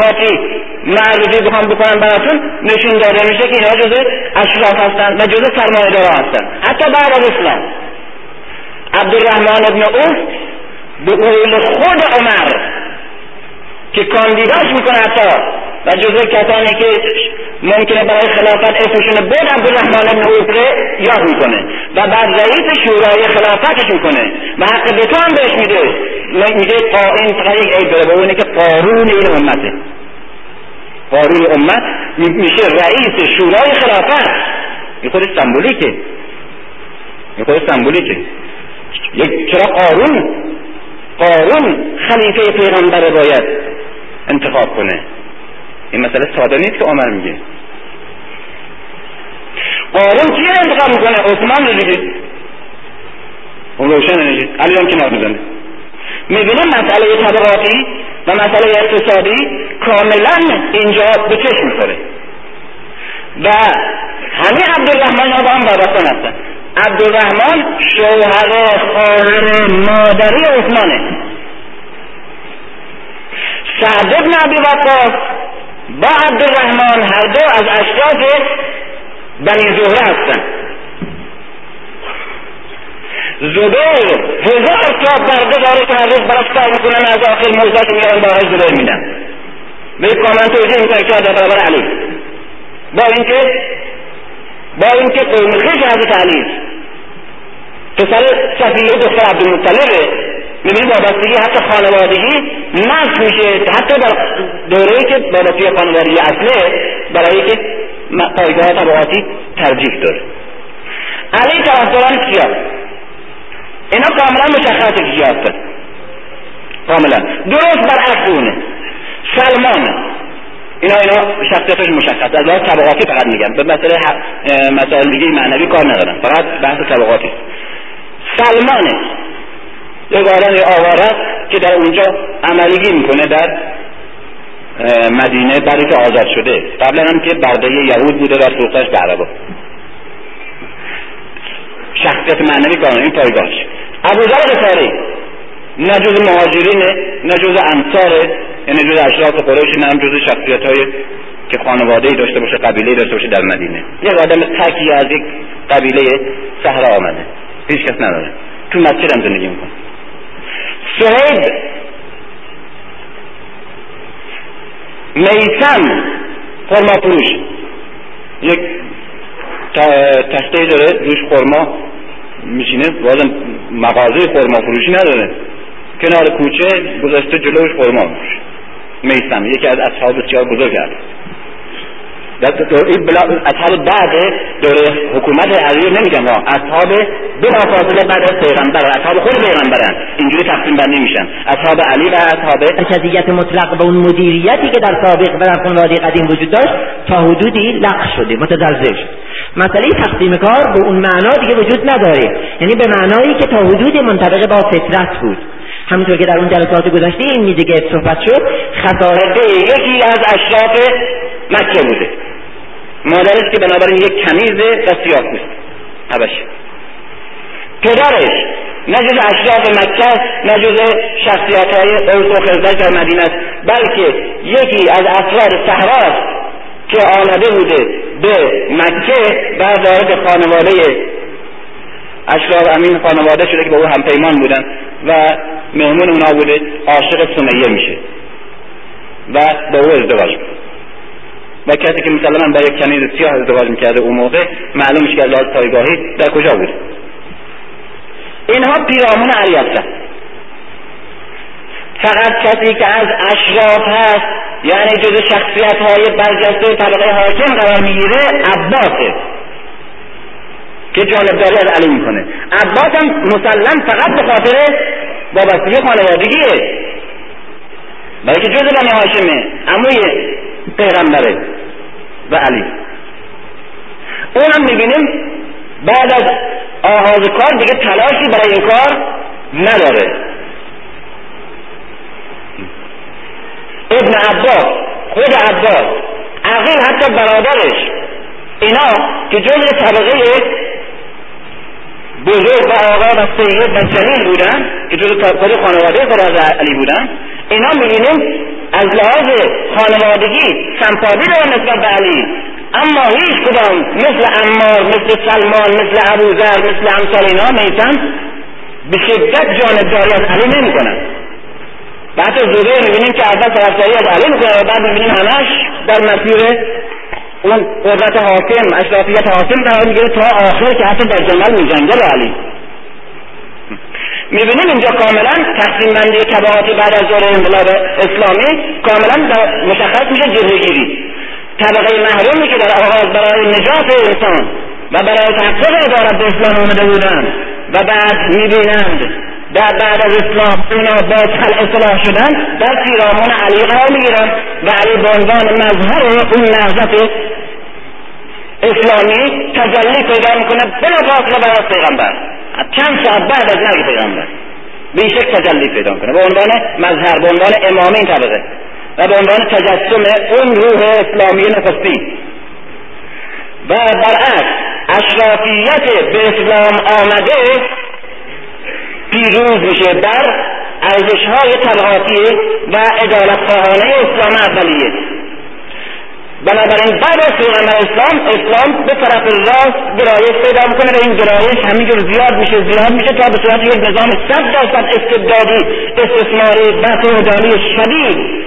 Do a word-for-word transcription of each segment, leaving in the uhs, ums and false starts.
پاکی معرضی بخوام بکنن براتون نشون داده میشه که اینها جزء اشراف هستن و جزء سرمایه دارا هستن. حتی بعد از اسلام عبدالرحمن ابن عوف به قول خود عمر که کاندیداش میکنه حتی و جزء کسانی که ممکنه برای خلافت اسمشون بود عبدالرحمن ابن عوف رو یاد میکنه و بعد رئیس شورای خلافتش میکنه و حق بتا هم بهش میده، میگه قائم طریق ای داره و اونه که قارون این امته، قارون امت میشه رئیس شورای خلافت. یه خود سمبولیکه، یه خود سمبولیکه. چرا قارون؟ قارون خلیفه پیغمبر باید انتخاب کنه. این مسئله ساده نیست که عمر میگه. قارون چیه انتخاب میکنه؟ عثمان رو دیگه، اون روشنه دیگه، علی هم کنار میزنه. میبینیم مسئله طبقاتی و مسئله اقتصادی کاملا اینجا به چشم میخوره و همین عبدالرحمن ها با هم وابسته هستن. عبدالرحمن شوهر خواهر مادری عثمانه. سعد بن ابی وقاص با عبدالرحمن هر دو از اشراف بنی زهره هستن. زبیر هزار تا برده داره که هر روز براش کار میکنن، از آخر موزدش میارن براش زبیر میدن. به یک کامن توجیه میکنه که در برابر علی، با اینکه با اینکه قوم خویش حضرت علی پسر صفیه دختر عبدالمطلبه. میبینی وابستگی حتی خانوادگی نفس میشه، حتی در دوره‌ای که وابستگی خانوادگی اصله برای که پایگاه طبقاتی ترجیح داره. علی طرفداران کیا؟ اینا کاملا مشخصه که کیا هستن، کاملا درست برعکس اونه. سلمان اینا اینا شخصیتش مشخصه، از لحاظ طبقاتی فقط میگم، به مسئله مسائل دیگه معنوی کار ندارم، فقط بحث طبقاتی. سلمانه یه آدم آواره که در اونجا عملگی میکنه در مدینه برای که آزاد شده، قبلا هم که برده یهود بوده در سوقش به عربا. شخصیت معنوی کارانه، این پایگاهش. ابوذر غفاری نه جز مهاجرینه، نه جز انصاره، نه جز اشراف قریش، نه هم جز شخصیت‌های که خانواده‌ای داشته باشه، قبیله‌ای داشته باشه در مدینه. یک آدم تکی از یک قبیله صحرا آمده، هیچ کس نداره، تو مسجد هم زندگی میکنه. سهیب میثم خرما فروش، یک تخته‌ای داره روش خرما میشینه، بازم مغازه خرما فروشی نداره، کنار کوچه گذاشته جلوش خرما میشه. میثم یکی از اصحاب بسیار بزرگ هست اصحاب بعد دوره حکومت علی، نمیگم ها، اصحاب بلافاصله بعد از پیغمبر، اصحاب خود پیغمبرن، اینجوری تقسیم بندی میشن اصحاب علی و اصحاب مرکزیت مطلق. و اون مدیریتی که در سابق و در خانواده قدیم وجود داشت تا حدودی لغو شده، متزلزل شد. مسئله تقسیم کار به اون معنا دیگه وجود نداره، یعنی به معنایی که تا حدودی منطبق با فطرت بود. همونطور که در اون جلسات گذشته این میزگه صحبت شد، خسارت یکی از اشراف مکه بوده، مادرش که بنابراین یک کنیزه و سیاه بود حبشی. پدرش نه جز اشراف مکه، نه جز شخصیت‌های اوس و خزرج در مدینه است، بلکه یکی از افراد صحرا است که آمده بوده به مکه و وارد خانواده اشراف امین خانواده شده که با او هم پیمان بودن و مهمون اونا بوده، عاشق سمیه میشه و با او ازدواج بود. و کسی که مثلا با یک کنیز سیاه ازدواج میکرده اون موقع معلوم میشه که لحاظ پایگاهی در کجا بود. اینها پیرامون علی هستن. فقط کسی که از اشراف هست، یعنی جز شخصیت های برجسته طبقه حاکم قرار میگیره، عباسه که جانبداری از علی میکنه. عباس هم مسلم فقط به خاطر وابستگی خانوادگیه، برای که جزء بنی هاشمه، عموی پیغمبره و علی. اونم میبینیم بعد از آغاز کار دیگه تلاشی برای این کار نداره. ابن عباس، خود عباس، عقیل، حتی برادرش، اینا که جزء طبقه بزرگ و آقا و سید و جلیل بودن که جزء طبقه خانواده فرزند علی بودن، اینا می‌بینیم از لحاظ خانوادگی سمپادی دارن نسبت به علی، اما هیچ کدام مثل عمار، مثل سلمان، مثل ابوذر، مثل امثال اینا میتن به شدت جانبداری از علی نمی کنن. بعد زوده میبینیم که اول طرفداری از علی میکنه و بعد میبینیم همش در مسیر اون قدرت حاکم، اشرافیت حاکم قرار میگیره تا آخر که حتی در جنگل میجنگه به علی. میبینیم اینجا کاملا تقسیم بندی تبعات بعد از ظهور انقلاب اسلامی کاملا مشخص میشه، جبهه‌گیری طبقه محرومی که در آغاز برای نجات انسان و برای تحقق عدالت به اسلام آمده بودند و بعد میبینند در بعد از اسلام اینا با خلع اصلاح شدن در پیرامون علی قرار میگیرند و علی به عنوان مظهر اون نهضت اسلامی تجلی پیدا میکنه بلافاصله بعد از پیغمبر، چند ساعت بعد از مرگ پیغمبر بیشک تجلی پیدا کنه به عنوان مظهر، به عنوان امام این طبقه و به عنوان تجسم اون روح اسلامی نفسی. و برعکس اشرافیت به اسلام آمده پیروز میشه در ارزش‌های طبقاتی و عدالت‌خواهانه اسلام اولیه. بنابراین بعد از پیغمبر اسلام، اسلام به طرف راست گرایش پیدا میکنه و این گرایش همینجور زیاد میشه زیاد میشه تا به صورت یک نظام صد درصد استبدادی، استثماری و فئودالی شدید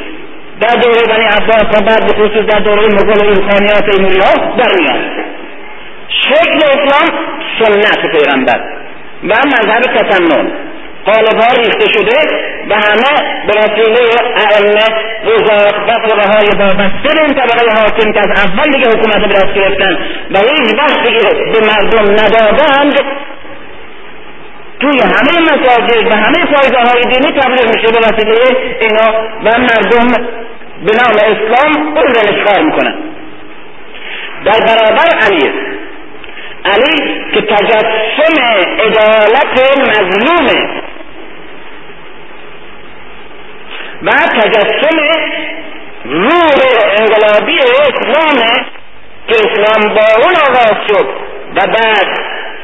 در دوره بنی عباس و بعد به خصوص در دوره مغول و ایلخانیات تیموری‌ها در میاد. شکل اسلام سنت پیغمبر و مذهب تسنن، قالب‌ها ریخته شده و همه به وسیله ائمه، وزات و فقهای وابسته به این طبقه حاکم که از اول دیگه حکومت به دست گرفتن و هیچ وقت دیگه به مردم ندادند، توی همه مساجد و همه پایگاه‌های دینی تبلیغ میشه به وسیله اینا و مردم به نام اسلام اون را اشغال میکنن. در برابر علی، علی که تجسم عدالت مظلومه و تجسم روح انقلابی اسلامه که اسلام با اون آغاز شد و بعد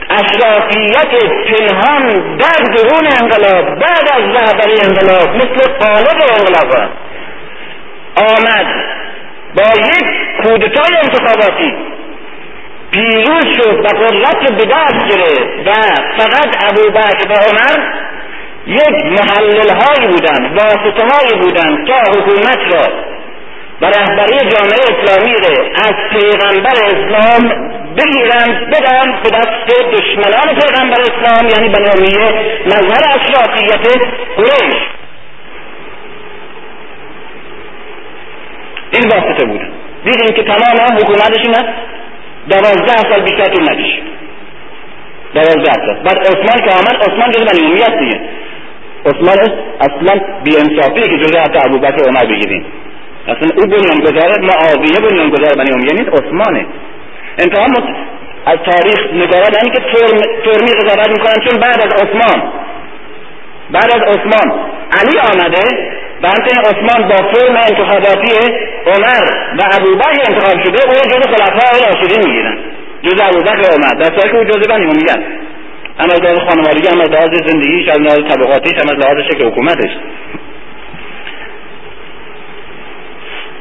اشرافیت پنهان در درون انقلاب بعد از رهبری انقلاب مثل قالب انقلاب آمد با یک کودتای انتخاباتی پیروز شد و قدرت به دست گرفت و فقط ابوبکر و عمر یک محلل هایی بودند، واسطه هایی بودند تا حکومت را و رهبری جامعه اسلامی را از پیغمبر اسلام بگیرند بدن به دست دشمنان پیغمبر اسلام، یعنی بنی امیه، مظهر اشرافیت قریش. این واسطه بود. دیدیم که تمام حکومتشون هست دوازده سال بیشتر طول نکشید، دوازده سال. بعد عثمان که آمد، عثمان جز بنی امیه است دیگه. عثمان اصلا بی‌انصافیه که جزء حتی ابوبکر و عمر بگیریم، اصلا او بنیانگذاره، معاویه بنیانگذاره بنی امیه نیست، عثمانه. انتها از تاریخ نگاران یعنی که ترمی قضاوت میکنن چون بعد از عثمان بعد از عثمان علی آمده و همچنین عثمان با فرم انتخاباتی عمر و ابوبکر انتخاب شده او رو جزء خلفای راشدین میگیرن، جزء ابوبکر و عمر، در حالی که او جزء بنی امیه است، اما از لحاظ خانوادگی، اما از لحاظ زندگیش، از لحاظ طبقاتیش، اما از لحاظ شکل حکومتش.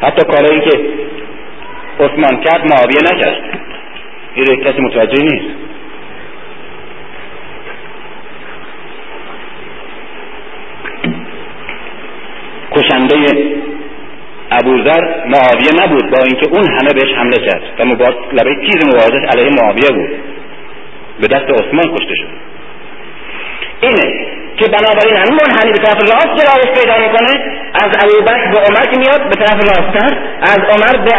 حتی کارایی که عثمان کرد معاویه نکرد، این رو کسی متوجه نیست. کشنده ابوذر معاویه نبود با اینکه اون همه بهش حمله کرد و لبه تیز مبارزش علیه معاویه بود، به دست عثمان کشته شد. اینه که بنابراین همین منحنی به طرف راست گرایش پیدا میکنه، از ابوبکر به عمر که میاد به طرف راست‌تر، از عمر به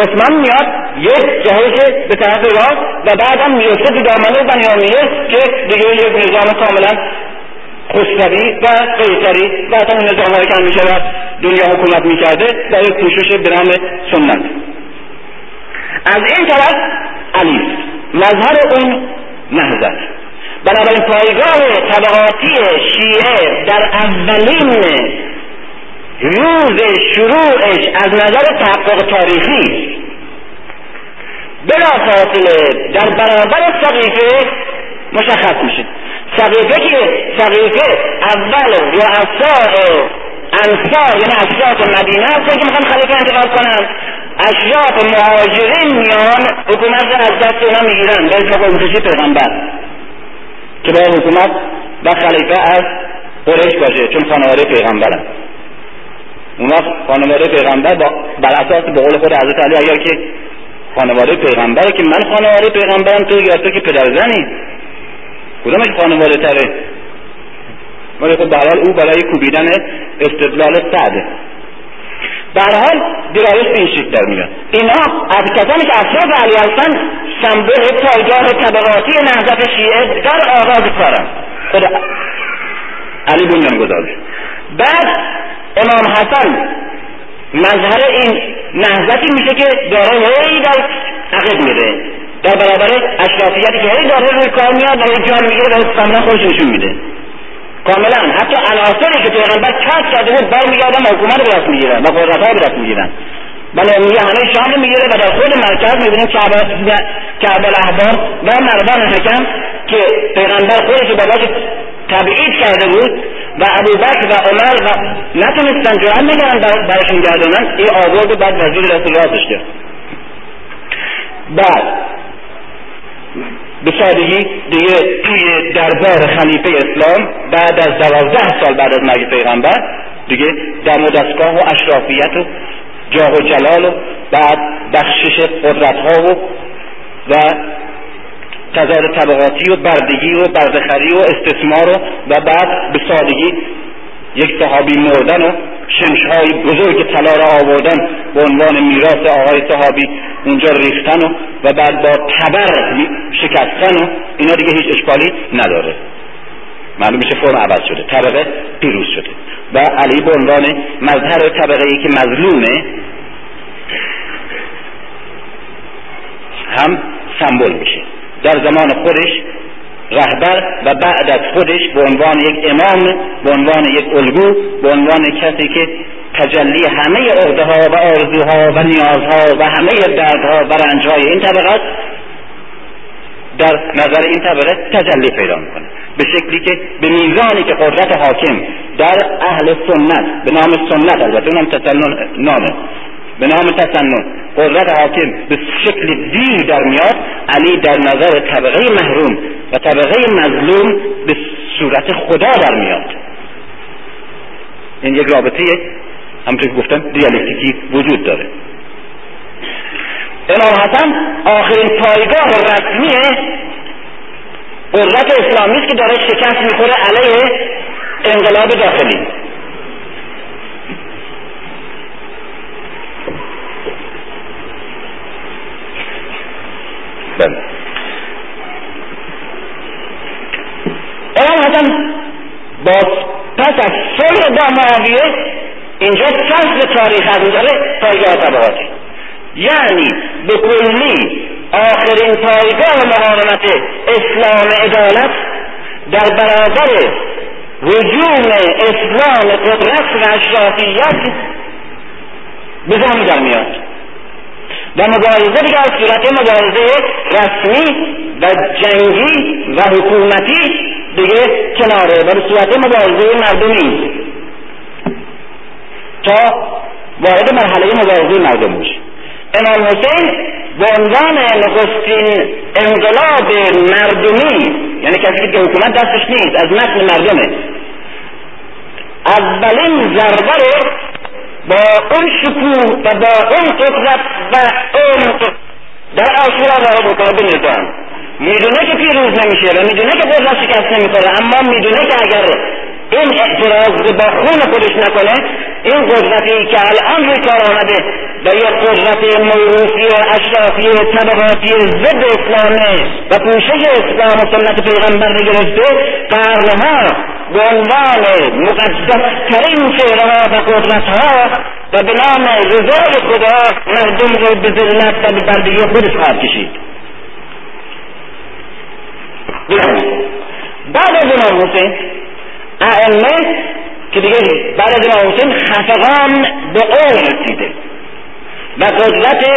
عثمان میاد یک جهش به طرف راست و بعدم میفته به دامنه بنی امیه که دیگه یک نظام کاملا خسروی و قیصری و حتی اون نظامهایی که همیشه در دنیا حکومت میکرده در یک پوشش به نام سنت. از این طرف علی مظهر اون نهضت. بنابراین پایگاه طبقاتی شیعه در اولین روز شروعش از نظر تحقق تاریخی بلافاصله در برابر سقیفه مشخص میشه. سقیفه که سقیفه اول رؤسای انصار یعنی اشراف مدینه هستن که میخوان خلیفه انتخاب کنن. اشراف مهاجرین میان حکومت را از دست اونا میگیرن به اسم قومکشی پیغمبر که باید حکومت و خلیفه از قریش باشه چون خانواده پیغمبر هست. اونا خانواده پیغمبر بر اساس به قول خود حضرت علی اگر که خانواده پیغمبره که من خانواده پیغمبرم توی گرفته که پدر زنی کدومش خانواده تره؟ ولی خب برحال او برای کوبیدن استدلال سعده برحال درایش به این شکل در میاد. اینها از کسانی که اشراف علی هستن سمبل پایگاه طبقاتی نهضت شیعه در آغاز کارن خود علی بنیان گذاره. بعد امام حسن مظهر این نهضتی میشه که داره هی در عقب میره در برابر اشرافیتی که هی داره روی کار میاد و هی جان میگیره و سمنا خوش نشون میده کاملا حتی عناصری که پیغمبر کشف کرده بود برمیگردن و حکومت به دست میگیرن و قدرتها به دست میگیرن. بله میگه همه شام میگیره و در خود مرکز میبینیم کعب الاحبار و مروان حکم که پیغمبر خودش رو بلاش تبعید کرده بود و ابوبکر و عمر و نتونستن جرم بگیرن براشون گردونن این آورد بعد وزیر رسول الله داشته. بعد به سادگی دیگه توی دربار خلیفه اسلام بعد از دوازده سال بعد از مرگ پیغمبر دیگه دم و دستگاه و اشرافیت و جاه و جلال و بعد بخشش قدرت‌ها و و تضاد طبقاتی و بردگی و برده‌خری و استثمار و, و بعد به سادگی یک صحابی مردن و شمش‌های بزرگ طلا را آوردن به عنوان میراث آقای صحابی اونجا ریختن و, و بعد با تبر شکستن و اینا دیگه هیچ اشکالی نداره. معلوم میشه فرم عوض شده طبقه پیروز شده و علی به عنوان مظهر طبقه‌ای که مظلومه هم سمبل میشه در زمان خودش رهبر و بعد از خودش به عنوان یک امام به عنوان یک الگو به عنوان کسی که تجلی همه عقدها و آرزوها و نیازها و همه دردها و رنجهای این طبقه در نظر این طبقه تجلی پیدا میکنه به شکلی که به میزانی که قدرت حاکم در اهل سنت به نام سنت البته اونم تسنن نامه به نام تسنن قدرت حاکم به شکل دیر در میاد علی در نظر طبقه محروم و طبقه مظلوم به صورت خدا در میاد. این یک رابطه همونطور که گفتم دیالکتیکی وجود داره. امام حسن آخرین پایگاه رسمی قدرت اسلامی است که داره شکست میخوره علیه انقلاب داخلی. امام حسن با پس از صلح با معاویه اینجا فصل تاریخ از میذاره پایگاه طبقاتی یعنی به کلی آخرین پایگاه مقاومت اسلام عدالت در برابر هجوم اسلام قدرت و اشرافیت به زمین در میاد و مبارزه دیگر از صورت مبارزه رسمی و جنگی و حکومتی دیگه کناره و به صورت مبارزه مردمی تا وارد مرحله مبارزه مردم بشه. امام حسین به عنوان نخستین انقلاب مردمی یعنی کسی که حکومت دستش نیست از متن مردمه اولین ضربه رو با اون شکوه و با اون قدرت و اون در آشورا وارد میکنه به نظام. میدونه که پیروز نمیشه و میدونه که قدرت شکست نمیخوره اما میدونه که اگر این اعتراض با خون خودش نکنه این قدرتی که الان روی کار آمده و یک قدرت موروثی و اشرافی و طبقاتی ضد اسلامه و پوشش اسلام و سنت پیغمبر گرفته قرنها به عنوان مقدسترین شعرها و قدرتها و به نام رضای خدا مردم رو به ذلت و به بردگی خودش خواهد کشید. بعد از امام حسین ائمه که دیگه بعد از امام حسین خفقان به اوج رسیده و قدرت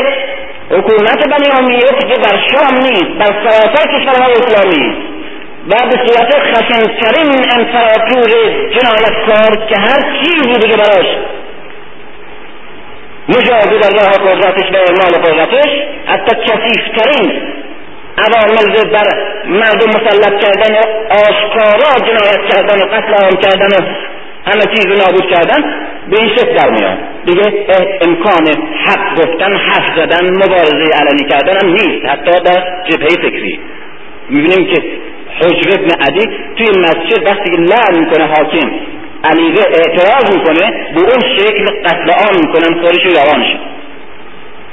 حکومت بنی امیه که بر شام نیست بر سراسر کشورهای اسلامی و به صورت خشنترین امپراتور جنایتکار که هر چیزی دیگه براش مجازی در راه قدرتش و اعمال قدرتش، حتی کثیفترین عوامل رو بر مردم مسلط کردن و آشکارا جنایت کردن و قتل عام کردن و همه چیز رو نابود کردن به این شکل در میاد. دیگه امکان حق گفتن، حرف زدن، مبارزه علنی کردن هم نیست، حتی در جبهه فکری. میبینیم که حجر بن عدی توی مسجد وقتی که لعن میکنه حاکم، علیقه اعتراض میکنه، به اون شکل قتل عام میکنن خورش و یارانش،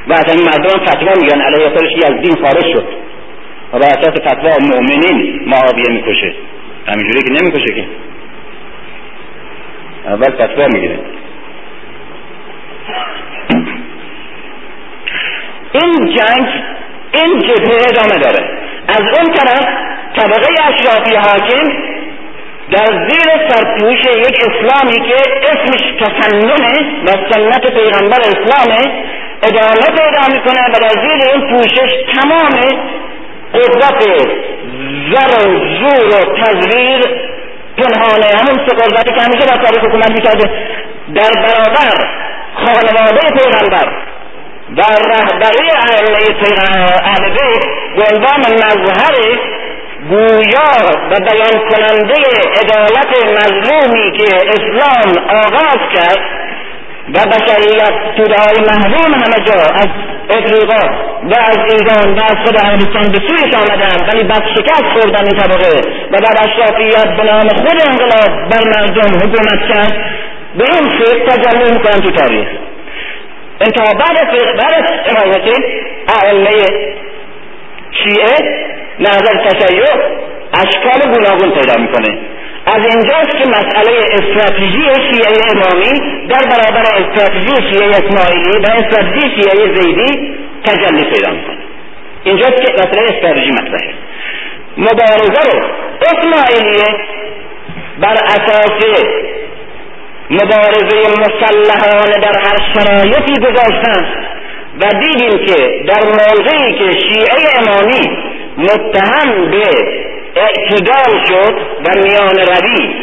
بعد این مردم فتوا میگن علیه کارشی از دین خارج شد و بر اساس فتوا مؤمنین معاویه میکشه. همینجوری که نمیکشه که، اول فتوا میگیره. این جنگ، این جبهه ادامه داره. از اون طرف طبقه اشرافی حاکم در زیر سرپوش یک اسلامی که اسمش تسننه و سنت پیغمبر اسلامه ادامه پیدا میکنه و در زیر این پوشش تمام قدرت زر و زور و تزویر پنهانه، همون سه قدرتی که همیشه در تاریخ حکومت میکرده در برابر خانواده پیغمبر و رهبری اهل بیت به عنوان مظهر گویا و بیان کننده عدالت مظلومی که اسلام آغاز کرد و بشریت توده‌های محروم همه جا از افریقا و از ایران و از خود عربستان به سویش آمدند ولی بعد شکست خوردن این طبقه و بعد اشرافیت به نام خود انقلاب بر مردم حکومت کرد. به این شکل تجلی میکنن تو تاریخ. انتها بعد امامت ائمه شیعه نهضت تشیع اشکال گوناگون پیدا میکنه. از اینجاست که مسئله استراتژی شیعه امامی در برابر استراتژی شیعه اسماعیلی و استراتژی شیعه زیدی تجلی پیدا میکنه. اینجاست که مسئله استراتژی مطرحه. مبارزه رو اسماعیلیه بر اساس مبارزه مسلحانه در هر شرایطی گذاشتند و دیدیم که در موقعی که شیعه امامی متهم به اعتدال شد و میان روی،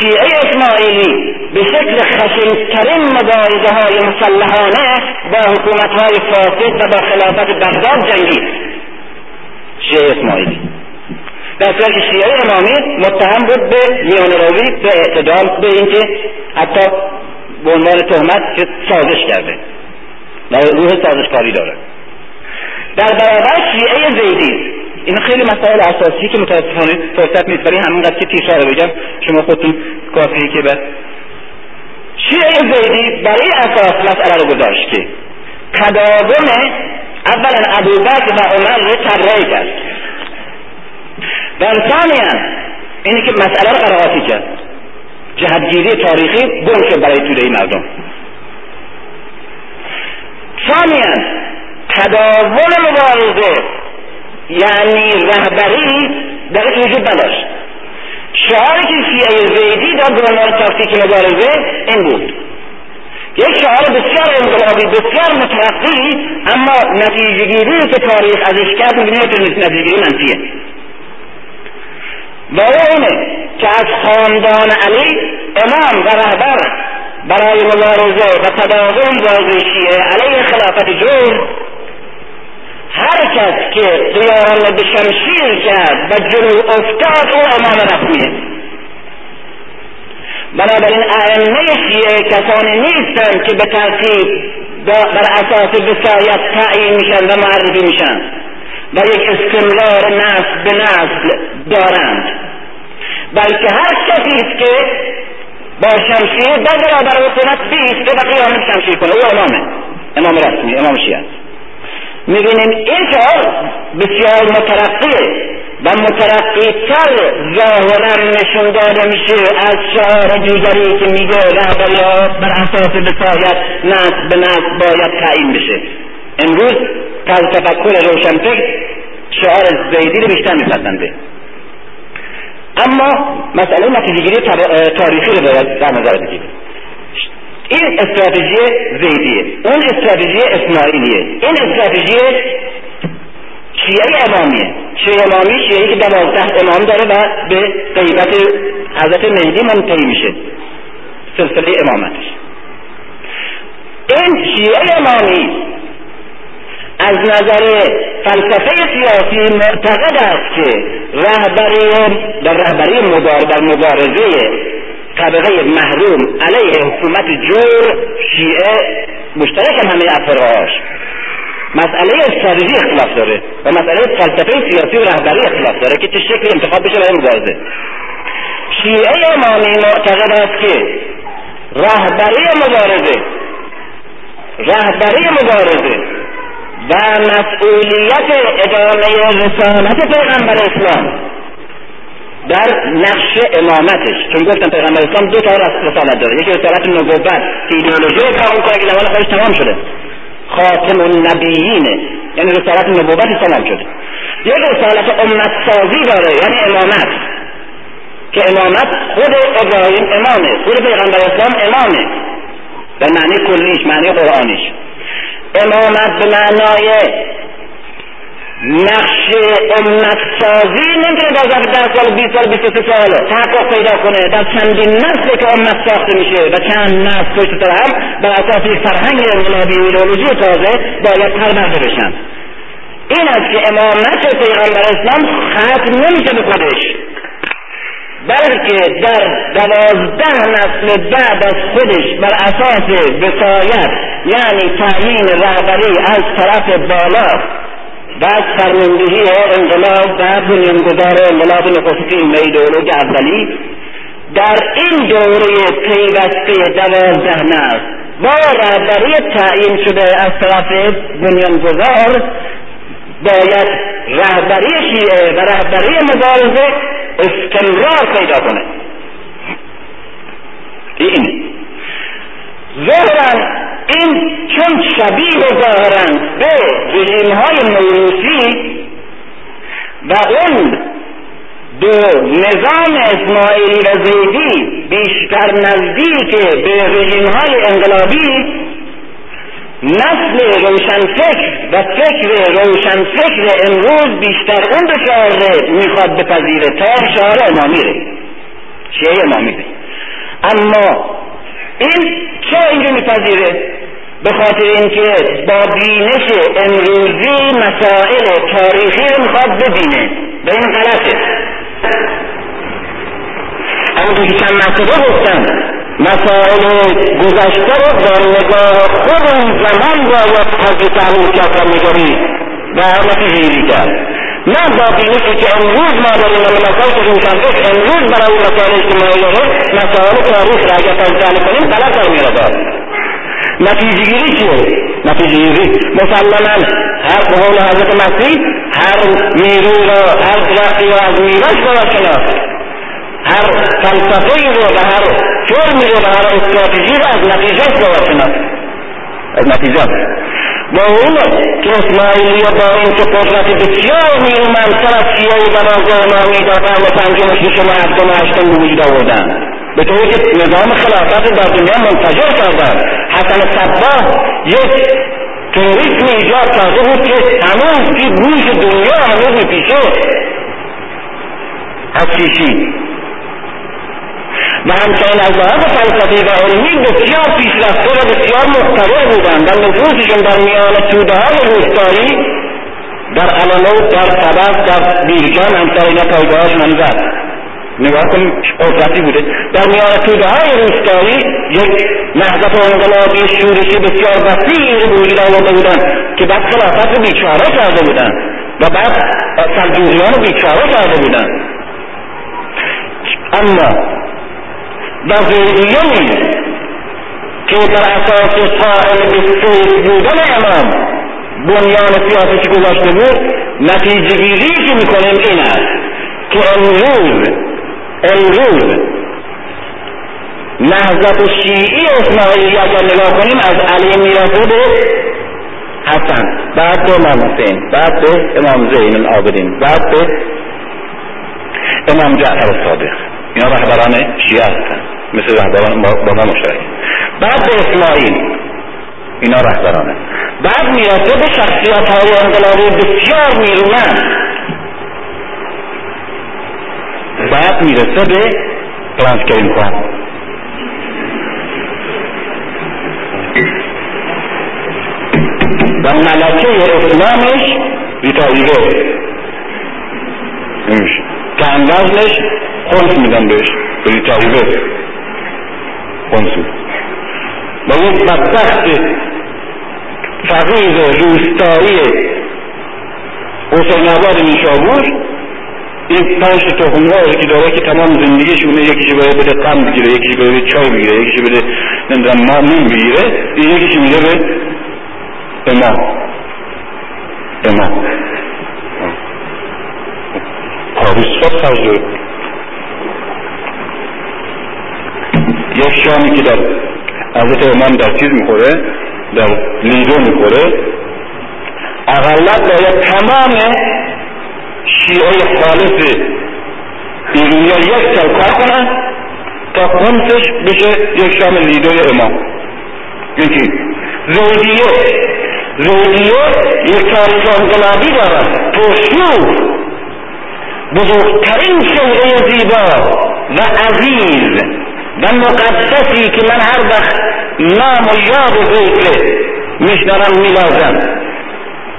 شیعه اسماعیلی به شکل خشن‌ترین مبارزه های مسلحانه با حکومت های فاسد و با خلافت بغداد جنگید. شیعه اسماعیلی در صورت که شیعه امامی متهم بود به میانه‌روی، به اعتدال، به اینکه حتی به عنوان تهمت که سازش کرده و روح سازشکاری داره. در برابر شیعه زیدی، این خیلی مسائل اساسی که متاسفانه فرصت نیست، ولی همینقدر که پیشاره بگم شما خودتون کافیه که بعد شیعه زیدی برای اساس مسئله رو گذاشت که تداوم اولا ابوبکر و عمر رو طراحی کرد و ثانیاً اینی که مسئله رو قرائتی کرد. جهتگیری تاریخی گم شد برای توده این مردم. ثانیاً تداول مبارزه یعنی رهبری در این وجود نداشت. شعاری که شیعه زیدی در دنبال تاکتیک مبارزه این بود، یک شعار بسیار انقلابی، بسیار مترقی، اما نتیجه‌گیری که تاریخ ازش کرد می‌بینید که نتیجه‌گیری منفیه. و اینه که از خاندان علی امام و رهبر برای مبارزه و تداوم بازی شیعه علیه خلافت جور، هر کس که قیام به شمشیر کرد و جلو افتاد او امام رفیه. بنابراین ائمه شیعه کسانی نیستند که به ترتیب بر اساس وصایت تعیین میشن و معرفی میشن و یک استمرار نسل به نسل دارند، بلکه هر کسی که با شمشیر در برابر حکومت بیسته و قیام شمشیر کنه او امامه، امام رسمی، امام شیعه. میبینیم این کار بسیار مترقیه و مترقی‌تر ظاهرا نشون داده میشه از شعار دیگری که میگه رهبریات بر اساس وصایت نسل به نسل باید تعیین بشه. امروز طرز تفکر روشنفکر شعار زیدی رو بیشتر میپسنده، اما مسئله نتیجه‌گیری تاریخی رو باید در نظر بگیریم. این استراتژی زیدیه، اون استراتژی اسماعیلیه، این استراتژی شیعه امامیه. شیعه امامی شیعه که دوازده امام داره و به غیبت حضرت مهدی منتهی میشه سلسله امامتش. این شیعه امامی از نظر فلسفه سیاسی معتقد است که رهبری در رهبری مبارزه در مبارزه طبقه محروم علیه حکومت جور، شیعه مشترک همه افراش مسئله استراتژی اختلاف داره و مسئله فلسفه سیاسی و رهبری اختلاف داره که چه شکلی انتخاب بشه برای مبارزه. شیعه امامی معتقد است که رهبری مبارزه رهبری مبارزه و مسئولیت ادامه رسالت پیغمبر اسلام در نقش امامتش، چون گفتم پیغمبر اسلام دو تا رسالت داره، یکی رسالت نبوت که ایدئولوژی رو تمام کنه که زمان خودش تمام شده، خاتم النبیینه یعنی رسالت نبوت تمام شده. یک رسالت امت سازی داره یعنی امامت، که امامت خود ابراهیم امامه، خود پیغمبر اسلام امامه به معنی کلیش، معنی قرآنیش. امامت به معنای نقش امت سازی نمیتونه در ظرف ده سال بیست سال بیست و سه سال تحقق پیدا کنه در چندین نسل که امت ساخته میشه و چند نسل پشتتر هم بر اساس یک فرهنگ انقلابی ایدئولوژی تازه باید پرورده بشن. این است که امامت پیغمبر اسلام ختم نمیشه به خودش، بلکه در دوازده نسل بعد از خودش بر اساس وصایت یعنی تعیین رهبری از طرف بالا و از فرماندهی انقلاب و بنیانگذار انقلاب نخستین و ایدئولوژی اولی، در این دوره پیوسته دوازده نسل با رهبری تعیین شده از طرف بنیانگذار باید رهبری شیعه و رهبری مبارزه استمرار پیدا کنه. این ظاهرا این چون شبیه ظاهرا به رژیم‌های موروثی و اون دو نظام اسماعیلی و زیدی بیشتر نزدیک به رژیم‌های انقلابی، نسل روشنفکر و فکر روشنفکر امروز بیشتر اون به شعاره میخواد بپذیره تا شعار امامیره، شیعه امامیره. اما این چه اینجا میپذیره؟ به خاطر اینکه با بینش امروزی مسائل تاریخی رو میخواد ببینه و این غلطه. اما که چند مسئله گفتم مسائل گذشته رو در نگاه خود اون زمان باید تجزیه تحلیل کرد و نگرید و نتیجه گیری کرد، نه با بینشی که امروز ما داریم. ولی مسائل که روشنفکر امروز برای اون مسائل اجتماعی داره مسائل تاریخ را اگر تجزیه کنیم غلط در میآورد. نتیجه گیری چیه؟ نتیجه گیری مسلما هر قول حضرت مسیح هر نیروی را هر درختی را از میوه‌اش باید شناخت، هر فلسفه‌ای رو و هر فرمی رو و هر استراتژی رو از نتیجه‌اش باید شناخت، از نتیجه‌اش. با اون که اسماعیلی‌ها با اینکه قدرت بسیار نیرومندتر از شیعه دوازده امامی در قرن پنجم ششم هفتم هشتم به وجود آوردند، به طوری که نظام خلافت در دنیا منفجر کردند. حسن صباح یک تئوریسم ایجاد کرده بود که هنوز توی گوش دنیا هنوز میپیچه از کشی و همچنین از لحاظ فلسفی و علمی بسیار پیشرفته و بسیار مختلف بودند و نفوذشون در میان توده‌های روستایی در علالود، در طبق، در بیرجان همسر اینا پایگاهاشون هم زد. نگاه کن قدرتی بوده در میان توده‌های روستایی. یک نهضت انقلابی شورشی بسیار وسیعی به وجود آورده بودند که بعد خلافت رو بیچاره کرده بودند و بعد سلجوقیان رو بیچاره کرده بودند. اما و زیدیانی که در اساس قائل بسیط بودن امام بنیان سیاسی که گذاشته بود، نتیجه گیری که میکنیم این است که امروز امروز نهضت شیعی اسماعیلی اگر نگاه کنیم از علی میرسه به حسن، بعد به امام حسین، بعد به امام زین العابدین، بعد به امام جعفر الصادق. اینا رهبران شیعه هستن مثل رهبران با ما مشترک. بعد به اسماعیل اینا رهبرانه، بعد میرسه به شخصیت های انقلابی بسیار نیرومند بعد میرسه به قرآن کریم خواهد. و ملکه اسلامش بیتاریبه نمیشه که اندازنش خونس میدن بهش بیتاریبه خونسو و یک بدبخت فقیر روستایی حسین‌آباد نیشابور این پنج تخم‌هایی که داره که تمام زندگیشونه یکیش باید بده قند بگیره، یکیش باید چای بگیره، یکیش بده نمیدونم مامون بگیره، یکیش میده به امام امام پاروسفت خرج. یک شامی که در حضرت امام در چیز میخوره، در لیدو میخوره، اغلب باید تمام شیعه خالص ایرونی ها یک سال کار کنن تا خمسش بشه یک شام لیدوی امام. یکی زودیه زودیه یک تاریخ انقلابی دارن، پرشور بزرگترین شیعه زیبا و عزیز و مقدسی که من هر وقت نام و یاد و ذکر میشنرم میلازم.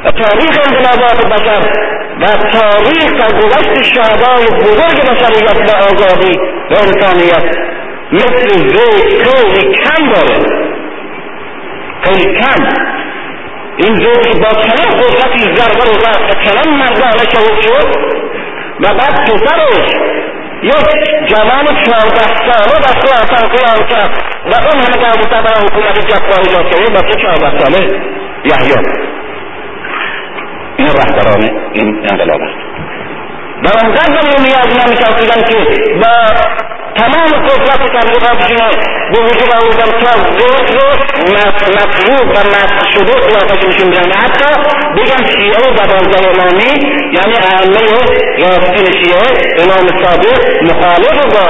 تاریخ انقلابات بشر و تاریخ ترگوشت شهدای بزرگ بشریت و آزادی و انسانیت مثل ذکر خیلی کم داره، خیلی کم. این ذکر با چنان قدرتی ضربه رو زد و چنان مردانه شهود شد و بعد پسرش یک جوان چهارده ساله دسته اصلا قیام کرد و اون همه دعوتت برای حکومت جبار ایجاد کرد. بسه چهارده ساله یحیی این رهبران این انقلاب است. در انقلاب رومی از اینا می‌ترسیدن که با تمام قدرت تبلیغاتشون به وجود آوردن تا ذکر مطلوب و مطلوب شده خلافشون می‌دن، حتی بگن شیعه دوازده امامی یعنی ائمه راستین شیعه امام صادق مخالف با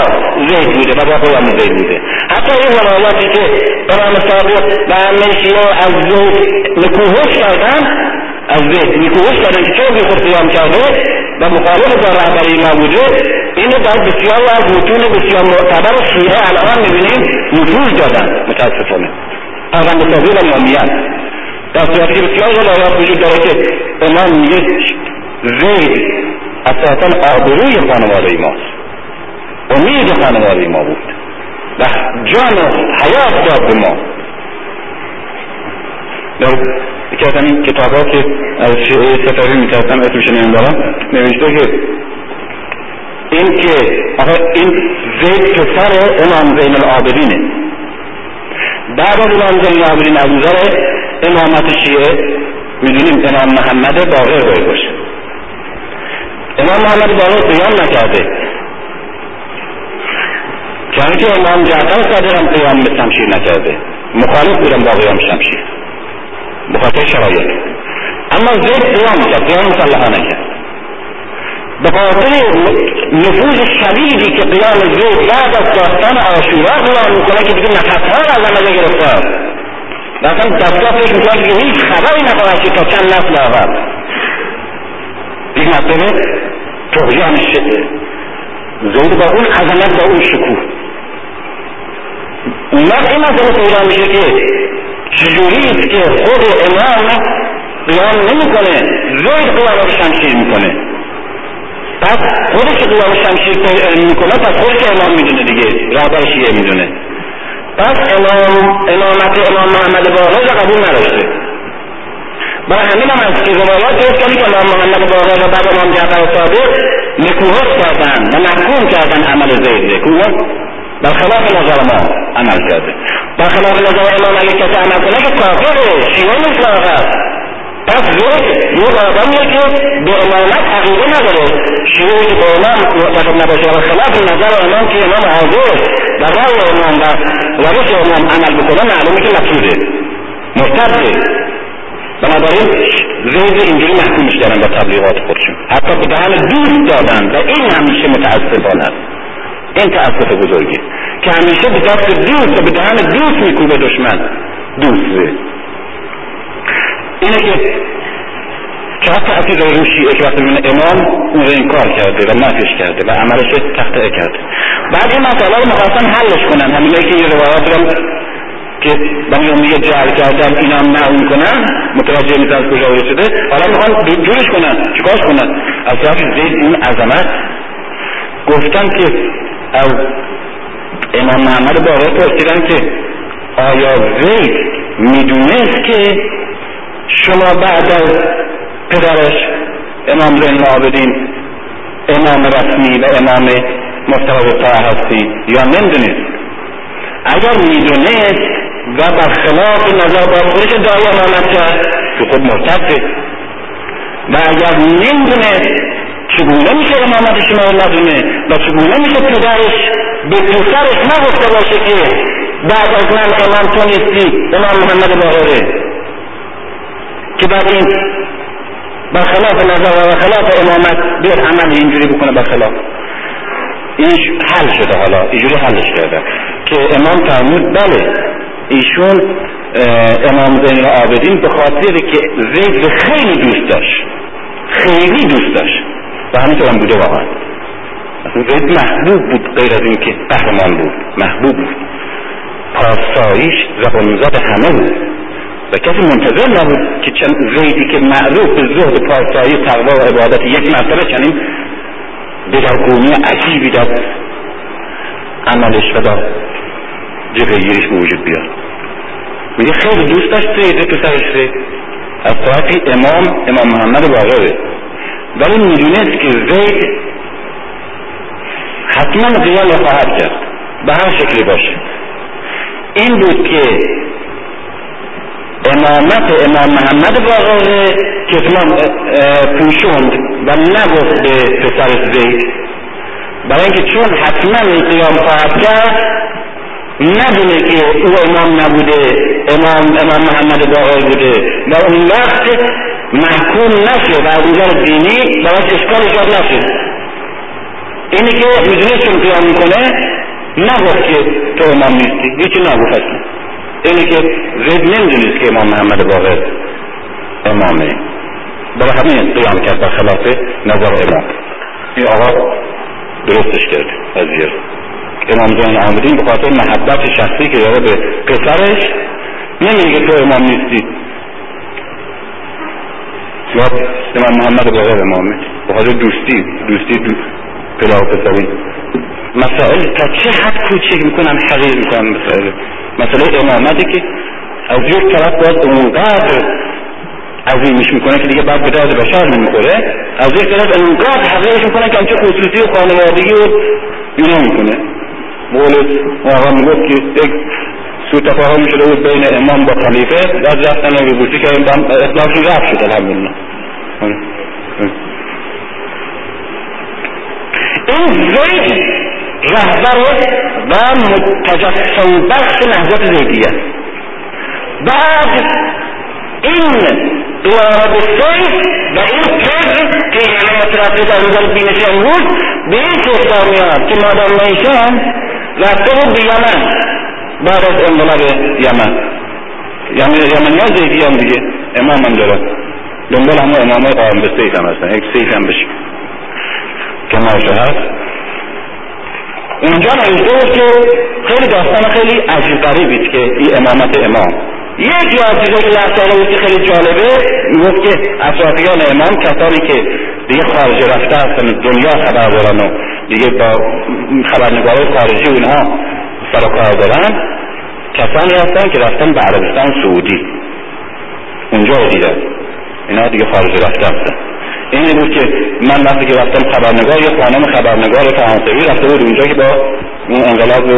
زید بوده و با قیام زید بوده. حتی این روایاتی که امام صادق و ائمه شیعه از زید نکوهش کردن از زید نیکوهش کردن که چون بیخود قیام کرده و مخالف با رهبری ما بوده، اینو در بسیار از متون بسیار معتبر شیعه الان میبینیم نفوذ دادن متاسفانه اقدام‌سازی و امامیت، در صورتی که بسیار روایات وجود داره که امام میگه زید اساسا آبروی خانواده ماست، امید خانواده ما بود و جان و حیات داد به ما. در یکی از همین کتاب ها که از شیعه ستاری میترسم اسمش نیم دارم نوشته که این که آقا این زید پسر امام زین العابدینه، بعد از امام زین العابدین از نظر امامت شیعه میدونیم امام محمد باقر باید باشه. امام محمد باقر قیام نکرده، چون که امام جعفر صادق هم قیام به شمشیر نکرده، مخالف بودم با قیام شمشیر بخاطر شرایط. اما زید قیام کرد، قیام مسلحانه کرد به خاطر نفوذ شدیدی که قیام زید بعد از داستان عاشورا قیام میکنه که دیگه نفسها را از همه گرفتار و اصلا دستگاه فکر میکنه که هیچ خبری نخواهد شد تا چند نسل آخر. این مطلب طغیان شده زید با اون عظمت با اون شکوه اونم این مسئله پیدا میشه که چجوری است که خود امام قیام نمی کنه، زید قیام شمشیر می کنه. پس خودش قیام شمشیر می کنه، پس خودش امام می دونه دیگه، رهبر شیعه می دونه. پس امامت امام محمد باقر را قبول نداشته. برای همین هم از روایات گفت که امام محمد باقر را بعد امام جعفر صادق نکوهش کردن و محکوم کردن عمل زید نکوهش برخلاف نظر ما عمل کرده. برخلاف نظر امام اگه کسی عمل کنه که کافره، شیعه نیست واقعا. پس زید یک آدمیه که به امامت عقیده نداره، شیعه که به امام معتقد نباشه برخلاف نظر امام که امام حاضر و رای امام و روش امام عمل بکنه معلومه که مفسوده مرتده. بنابراین زید اینجوری محکومش دارن با تبلیغات خودشون، حتی به دهن دوست دادن و این همیشه متاسفانه است. این تأثیر بزرگی که همیشه به دست دوست و به دهن دوست میکوبه دشمن دوست. اینه که که حتی از غیر شیعه که وقتی میبینه امام اون رو انکار کرده و نفیش کرده و عملش تخطئه کرده. بعد این مسئله رو مخواستن حلش کنن، همینه که یه روایات رو که بنیان میگه جعل کردن اینا هم نهو میکنن، متوجه میزن از کجا ورسیده، حالا میخوان جورش کنن، چیکارش کنن؟ از طرف زید این عظمت گفتن که از امام محمد باقر پرسیدن که آیا زید میدونست که شما بعد از پدرش امام زین العابدین امام رسمی و امام مفترض الطاعه هستی یا نمیدونید؟ اگر میدونید و برخلاف نظر باقری که دعای امامت کرد که خود مرتبه، و اگر نمیدونید چگونه میشه امامت شما رو ندونه و چگونه میشه پدرش به پسرش نگفته باشه که بعد از من امام تو نیستی امام محمد باقره، که بعد این برخلاف نظر و برخلاف امامت بیاد عمل اینجوری بکنه برخلاف ایش حل شده. حالا اینجوری حلش کرده که امام فرمود بله ایشون امام زین العابدین به خاطر که زید خیلی دوست داشت، خیلی دوست داشت و همینطور هم بوده واقعا، اصلا زید محبوب بود، غیر از این که قهرمان بود محبوب بود، پارساییش زبانزد همه بود و کسی منتظر نبود که چند زیدی که معروف به زهد پارسایی تقوا و عبادت یک مرتبه چنین دگرگونی عجیبی در عملش و در جبهه‌گیریش به وجود بیاد. میگه خیلی دوست داشت زید پسرش از طرف امام امام محمد باقره، ولی میدونست که زید حتما قیام خواهد کرد به هر شکلی باشه. این بود که امامت امام محمد باقره که امام پوشوند و نگفت به پسر زید، برای اینکه چون حتما قیام خواهد کرد ندونه که او امام نبوده، امام امام محمد باقر بوده و اون وقت محکوم نشه و از نظر دینی باید اشکال ایجاد نشه. اینی که میدونست چون قیام میکنه نگفت که تو امام نیستی، هیچی نگفت. اینه که زید نمیدونید که امام محمد باقر امامه، برای همین قیام کرد برخلاف نظر امام. این آقا درستش کرد وزیر امام زین العابدین به خاطر محبت شخصی که داره به پسرش، نمیگه تو امام نیستی یا امام محمد باقر امامه، به خاطر دوستی دوستی پدر و پسری. مسائل تا چه حد کوچک میکنم حقیر میکنم. مسائل مسئله امامتی که از یک طرف باید اونقدر عظیمش میکنه که دیگه بعد به درد بشر نمیخوره، از یک طرف اونقدر حقیرش میکنه که همچه خصوصی و خانوادگی و اینا میکنه. قول آقا میگفت که یک سوء تفاهمی شده بود بین امام با خلیفه، بعد رفتن و روبوسی کردن اختلافشون رفع شد الحمدلله. این زید رهبر و متجسم بخش نهضت زیدیه. بعد این قیام به زید و این فکر که یعنی مترفی در نظر بینش امروز به این توستا میاد که مادام میشن رفته بود به یمن بعد از انقلاب یمن. یمنی ها زیدی هم دیگه امام هم دارن، دنبال همه امام های قائم به سیف هم هستن، یک سیف هم بشه کنارش هست. اونجا نویده بود که خیلی داستان خیلی عجیب غریبید که این امامت امام یکی از چیزایی که لحظانه بود که خیلی جالبه میگفت که اطرافیان امام کسانی که دیگه خارج رفته هستن دنیا خبر دارن و دیگه با خبرنگارهای خارجی اونها سر و کار دارن، کسانی هستن که رفتن به عربستان سعودی اونجا رو دیدن، اینا دیگه خارج رفته هستن. این بود که من وقتی که رفتم خبرنگار یک خانم خبرنگار فرانسوی رفته بود اونجا که با اون انقلاب و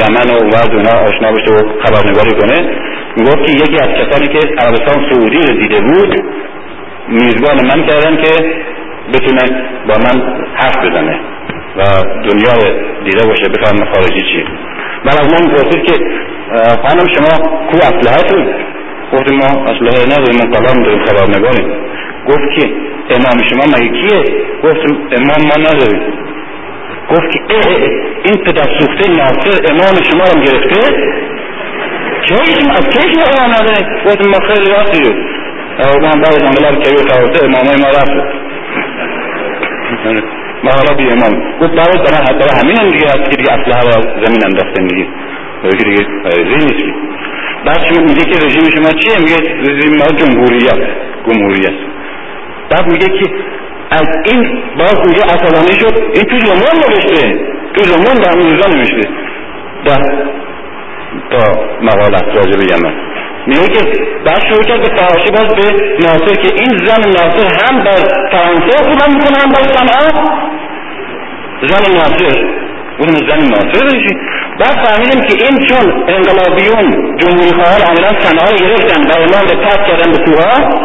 یمن و وضع اونها آشنا بشه و خبرنگاری کنه، میگفت که یکی از کسانی که عربستان سعودی رو دیده بود میزبان من کردن که بتونه با من حرف بزنه و دنیا رو دیده باشه بفهمه خارجی چی. بعد از من پرسید که خانم شما کو اسلحه‌تون؟ گفتیم ما اسلحه نداریم، ما قلم داریم، خبرنگاریم. گفت که امام شما مگه کیه؟ گفت امام ما نداریم. گفت که اه اه این پدر سوخته ناصر امام شما رو گرفته؟ چه ایشون از چه ایشون امام نداریم؟ گفت ما خیلی راست دید امام باید معاملات کبیر خواهده امامه ما رفت ما حالا بی امام گفت برای دارن حتی همین هم دیگه هست که دیگه اسلحه را زمین هم دستن دیگه دیگه دیگه رژیم نیست. بعد شما میگه که رژیم شما چیه؟ میگه رژیم ما جمهوریت جمهوریت. بعد میگه که از این باز اونجا اصابانه شد این توی لومون نوشته توی لومون به همون روزا نوشته در تا مقالت راجع به یمن میگه که بعد شروع کرد به فحاشی باز به ناصر که این زن ناصر هم بر فرانسه خودم میکنه هم بر صنعا زن ناصر اونم زن ناصر بشید. بعد فهمیدم که این چون انقلابیون جمهوری خواه عملا صنعا رو گرفتن و اولان به پس کردن به کوها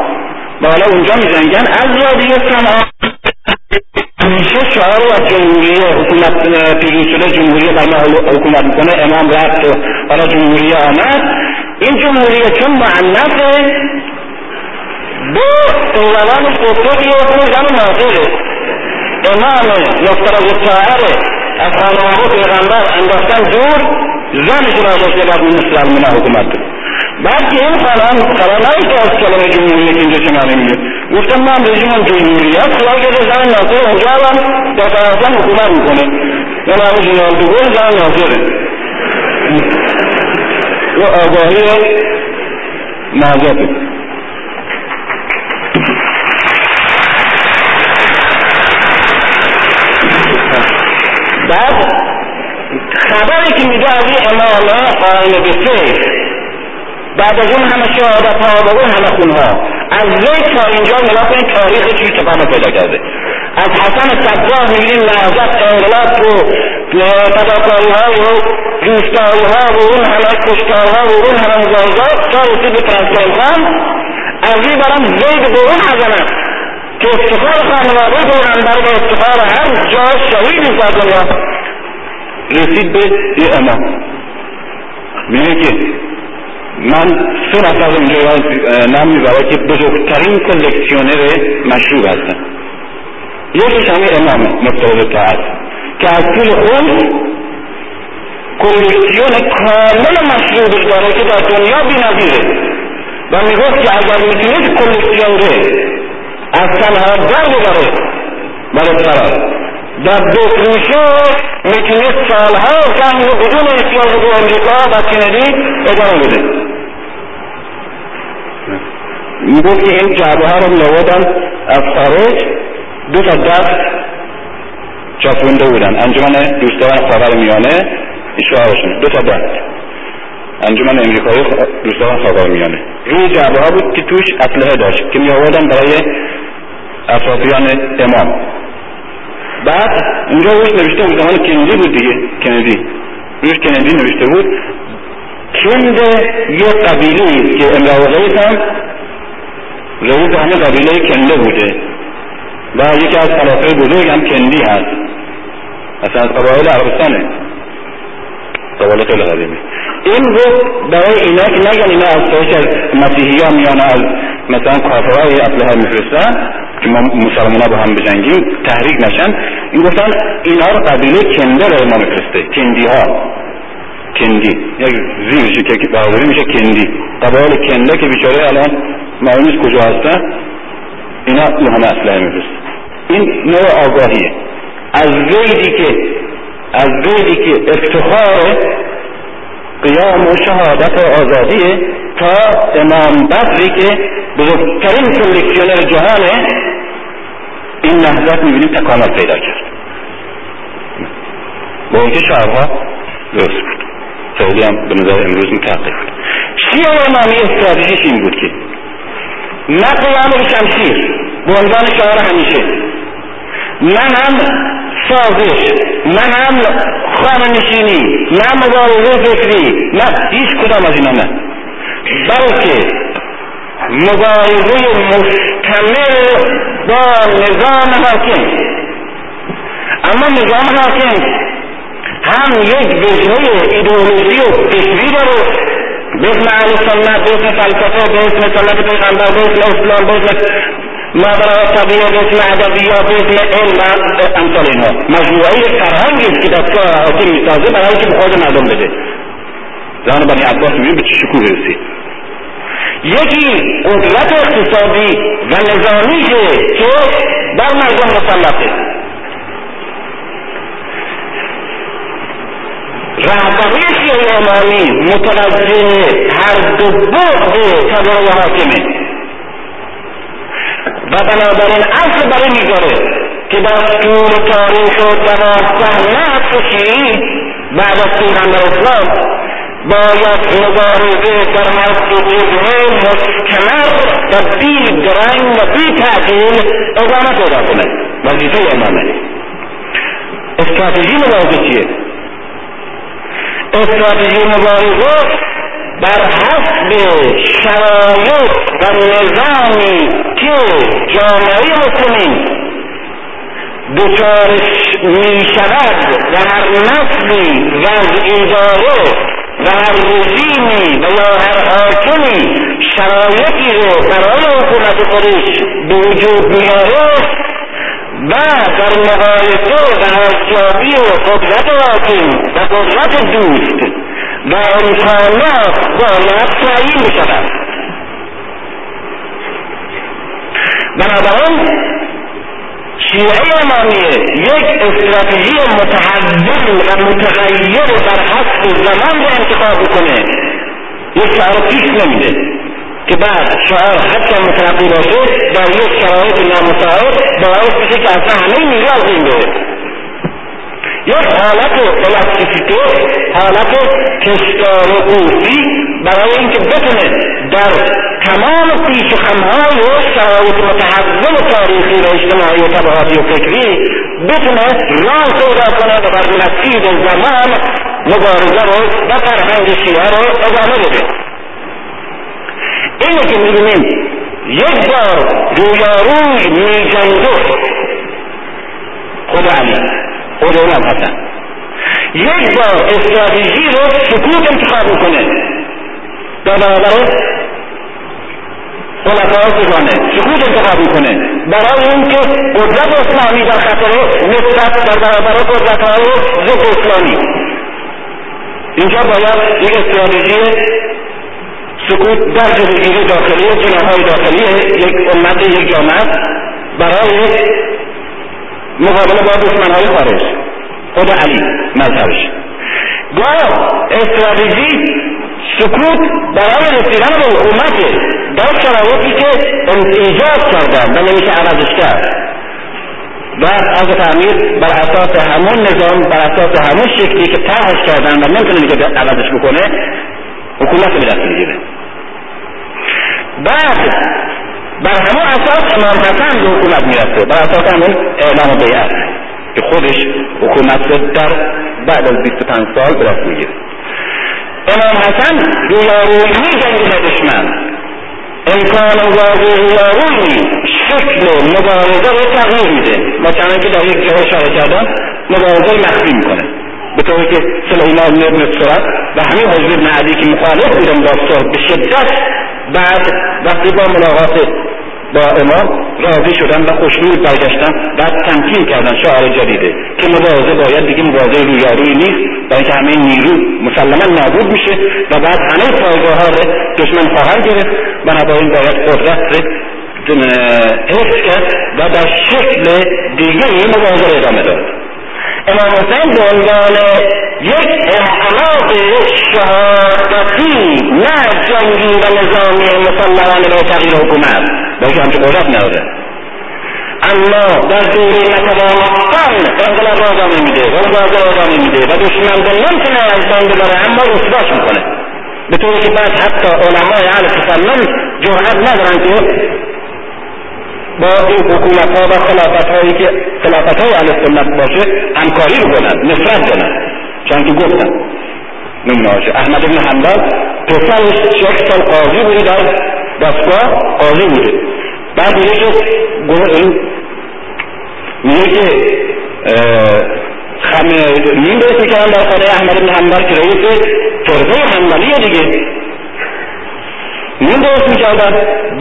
و حالا اونجا میزنگن از رادیو صنعا میشه شعار و جمهوری حکومت پیروز شده جمهوری قیمه حکومت میکنه امام رفت و حالا جمهوری آمد. این جمهوری چون معنفه به دولان سطوری و خوزن ناظره امام مفترض الطاهره از خانواده پیغمبر انداختن دور زنش را داشته بعد این اسلامونه حکومت داره. بعد که این خلان خلانایی که از کلمه جمهوریت اینجا شماره میگه گفتم من رژیم جمهوریت خلان که زن ناظر اونجا هم در فرانسه حکومت میکنه من همون جنالدوگل زن ناظره و آگاهی نازده. بعد خبری که میده از این امامه قائل به فکر بعد از اون همه شهادت ها و اون همه خون ها از زید تا اینجا ملاقه این تاریخ چیز تفهمه پیدا کرده. از حسن صباح میبینیم لحظت انقلاب و تداکاری ها و ریستاری ها و اون همه کشتار ها و اون همه مزارزات تا رسید به ترسان خان از این برم زید به اون حضنت که افتخار خانواده دورن برای افتخار هر جا شهیدی سازنیا رسید به یه امام میگه که من سه نفر اونجا نام میبرم که بزرگترین کلکسیونر مشروب هستن. یکیش همین امام مفترض الطاعت که از طول اون کلکسیون کامل مشروبش داره که در دنیا بی‌نظیره و میگفت که اگر میتونید کلکسیونره از تنها در ببره برای فرار در دو فروشه میتونید سالها زنگ رو بدون احتیاج به امریکا و کندی ادامه بده. میگفت که این جعبه ها رو میآوردن از خارج دو تا دست چسبونده بودن انجمن دوستان خاورمیانه اشعارشون دو تا دست انجمن امریکایی دوستان خاورمیانه روی جعبه ها بود که توش اسلحه داشت که میآوردن برای اطرافیان امام. بعد اونجا روش نوشته بود زمان کندی بود دیگه کندی روش کندی نوشته بود کند یه قبیله که امرو رئیس هم رئیس همه قبیله کنده بوده و یکی از خلافه بزرگ هم کندی هست اصلا از قبایل عربستانه قبایل خیلی قدیمه. این بود برای اینا که نگن اینا از تایش از مسیحی ها میانه از مثلا کافرهای اسلحه میفرستن که ما مسلمان ها با هم بجنگیم تحریک نشن. این گفتن اینا رو قبیله کنده رو امام فرسته کندی ها کندی یک زیرشی که برابری میشه کندی قبایل کنده که بیچاره الان معلوم نیست کجا هستن اینا اون همه اسلحه میفرسته. این نوع آگاهیه از زیدی که از زیدی که افتخار قیام و شهادت و آزادیه تا امام بدری که بزرگترین کلکسیونر جهانه. این نهضت میبینیم تکامل پیدا کرد با اینکه شعرها درست بود سعودی هم به نظر امروز متحقق بود. شیعه امامی استراتژیش این بود که نه قیام و شمشیر به عنوان شعار همیشه نه هم سازش نه هم خانه نشینی نه مبارزه فکری نه هیچ کدام از اینا نه بلکه مبارزه مستمر با نظام حاکم. اما نظام حاکم هم یک وجهه ایدئولوژی و فکری داره به اسم اهل سنت به اسم فلسفه به اسم سنت پیغمبر به اسم اسلام به اسم مادرای طبیعه به اسم ادبیات به اسم علم و امثال اینها مجموعه فرهنگی است که دستگاه حاکم میسازه برای اینکه به خود مردم بده. زمان بنی عباس میبینیم به چه شکوه رسید. یکی قدرت اقتصادی و نظامیه که در مردم مسلطه. رهبری شیعه امامی متوجه هر دو بعد طبقه حاکمه و بنابراین اصل برای میگاره که در طول تاریخ و دوازده نسل شیعی بعد از پیغمبر اسلام باید مبارزه در مسئولیت‌های مستمر و بی درنگ و بی تعجیل ادامه پیدا کند. وظیفه امامه. استراتژی مبارزه چیه؟ استراتژی مبارزه بر حسب شرایط و نظامی که جامعه مسلمین دچارش می شود و هر نسلی و اداره و هر رژیمی و یا هر حاکمی شرایطی رو برای حکومت خودش به وجود می آید و در مقایسه و ارزیابی قدرت حاکم و قدرت دوست و امکانات باید تعیین می شود. بنابراین شیعه امامیه یک استراتژی متحول و متغیر بر حسب زمان را انتخاب کنه. یک شعار پیش نمیده که بعد شعار حتی متنقی باشه در یک شرایط نامساعد باعث بشه که اصلا همه میره از این بره. یک حالت الاستیسیته، حالت کشتار و قوسی برای اینکه بتونه در تمام پیش خمهای و شرایط متحول تاریخی و اجتماعی و طبقاتی و فکری بتونه راه پیدا کنه و بر مسیر زمان مبارزه رو و فرهنگ شیعه رو ادامه بده. اینه که می‌بینیم یک بار رویاروی می‌جنگه خود علی خود اونم هستن. یک بار استراتژی رو سکوت انتخاب میکنه در برابر خلفای زمانه، سکوت انتخاب میکنه برای اینکه قدرت اسلامی در خطر نسبت در برابر قدرت‌های ضد اسلامی. اینجا باید یک استراتژی سکوت در جلوگیری داخلی جناح‌های داخلی یک امت یک جامعه برای مقابله با دشمنهای خارج خود علی مذهبش. گاه استراتژی سکوت برای رسیدن به حکومت در شرایطی که ایجاد کردن و نمیشه عوضش کرد و از تعمیر بر اساس همون نظام بر اساس همون شکلی که طرحش کردن و نمیتونه که عوضش بکنه حکومت به دست میگیره. بعد بر همون اساس امام حسن به حکومت میرسه بر اساس همون اعلام بیعت که خودش حکومت در بعد از بیست و پنج سال به دست میگیره. امام حسن رویارویی میجنگه با دشمن، امکان واقع رویارویی شکل مبارزه رو تغییر میده. مثلا که در یک جای اشاره کردن مبارزه مخفی میکنه به طوری که سلیمان ابن سرد و همین حجر ابن علی که مخالف بودن با سرد به شدت بعد وقتی با ملاقات با امام راضی شدن و خوشنود برگشتن و تمکین کردن شعار جدیده که مبارزه باید دیگه مبارزه رویارویی نیست و اینکه همه نیرو مسلما نابود میشه و بعد همه پایگاه ها دشمن خواهند گرفت. بنابراین باید قدرت حفظ کرد و در شکل دیگری مبارزه ادامه داد. امام حسین به عنوان یک انقلاب شهادتی نه جنگی و نظامی مسلمان به تغییر حکومت با که همچه قدرت نداره، اما در دوره نتوانستن انقلاب را ادامه میده و مبارزه ادامه میده و دشمن رو نمیتونه از بین ببره اما رسواش میکنه به طوری که بعد حتی علمای اهل تسلم جرئت ندارن که با این حکومت ها و خلافت هایی که خلافت های اهل سنت باشه همکاری بکنند، نفرت کنند. چون که گفتن نمونهاشه احمد بن حنبل پسرش چهل سال قاضی بوده، در دستگاه قاضی بوده. بعد میگه که میگه که خمه نیم برس میکنم در خانه احمد بن حنبل که رئیس فرقه حنبلیه دیگه این درست می کردن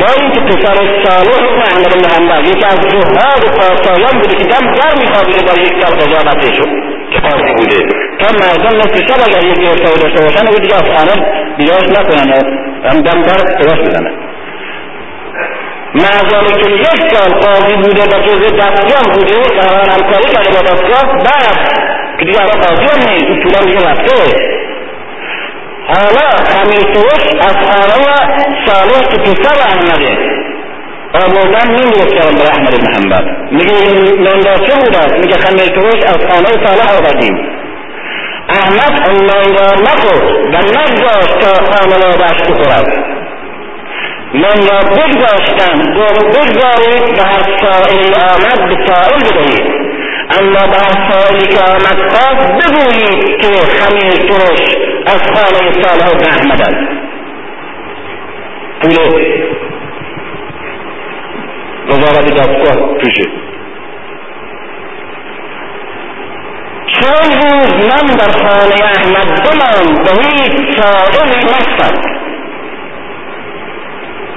با این که پسر صالح ابن احمد بن حنبل یکی از زهاد پاسایان بوده که دم در می خوابیده با یک سر قضاوتشون که قاضی بوده تا مردم نصف شب اگر یک ارتباط داشته باشن او دیگه از خانه بیدارش نکنن و هم دم برد تواش بزنن. معظم که یک سال قاضی بوده و جز دستگاه بوده دران همکاری کرده با دستگاه بعد که دیگه الان قاضی هم نیست این طولا میگه رفته. حالا خمیسوش از خانه صالح که پسر احمده آبودن میگرفتیم برای احمد محمد میگه این نانداشته بوده میگه خمیسوش از خانه صالح آبادیم احمد الله را نخورد و نگذاشت تا خانواده‌اش بخورد. من را بگذاشتم گفت بگذارید به هر سائلی آمد به سائل بدهید، اما به هر سائلی که آمد خواست بگویید که خمیرترش از خانه صالح بن احمد است. پول وزارت دستگاه توشه. چون روز من در خانه احمد بمان به هیچ سائل نستم.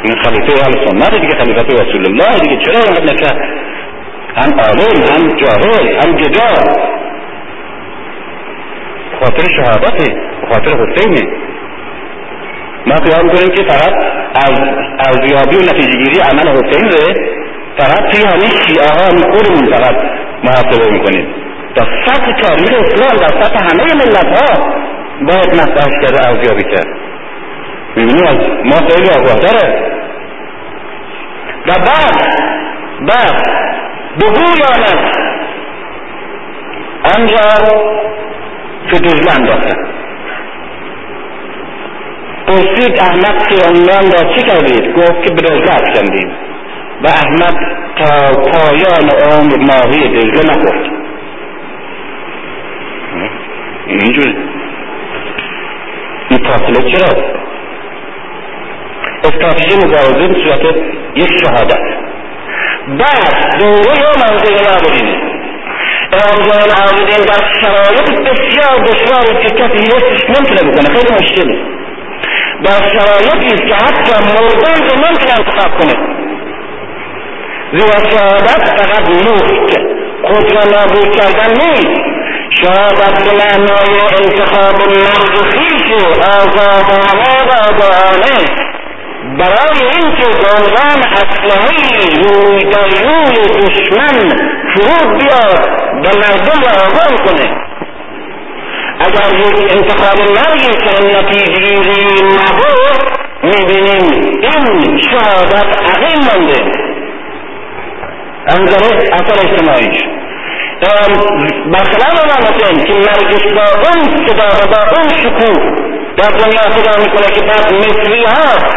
این خلیفه اهل سنت دیگه، خلیفه رسول الله دیگه، چرا اینقدر نکرد؟ هم عالم هم جاهل هم جدال، بخاطر شهادته، بخاطر حسینه. ما خیال میکنیم که فقط از ارزیابی و نتیجهگیری عمل حسین رو فقط توی همین شیعه ها خودمون فقط محاسبه میکنیم. در سطح تاریخ اسلام، در سطح همه ملت ها باید مطرح کرده ارزیابی کرد. میبینیم از ما خیلی آگاه داره و بعد بعد بگویاند آنجا که دجله انداخته. پرسید احمد که آنجا را چی کردید؟ گفت که به دجله افکندیم و احمد تا پایان عمر ماهی دجله نخورد. اینجوری این فاصله چرا؟ استراتژی مبارزه به صورت یک شهادت. بعد دوره امام زین العابدین، امام زین العابدین در شرایط بسیار دشواری که کسی حسش نمیتونه بکنه، خیلی مشکله، در شرایطی است که حتی مردم رو نمیتونه انتخاب کنه، زیرا شهادت فقط نفت خود را نابود کردن نیست، شهادت به معنای انتخاب مرد خویش آزادانه و آگاهانه برای اینکه گلگان اسلحه‌ای روی در روی دشمن فرود بیاد و مردم را آگاه کنه. اگر یک انتخاب مرگی که نتیجه‌گیری نبود، میبینیم این شهادت عقیم مانده. انظر اثر اجتماعیش بخلاف امام حسین که مرگش با اون صدا و با اون شکوه در دنیا صدا میکنه که بعد مصری ها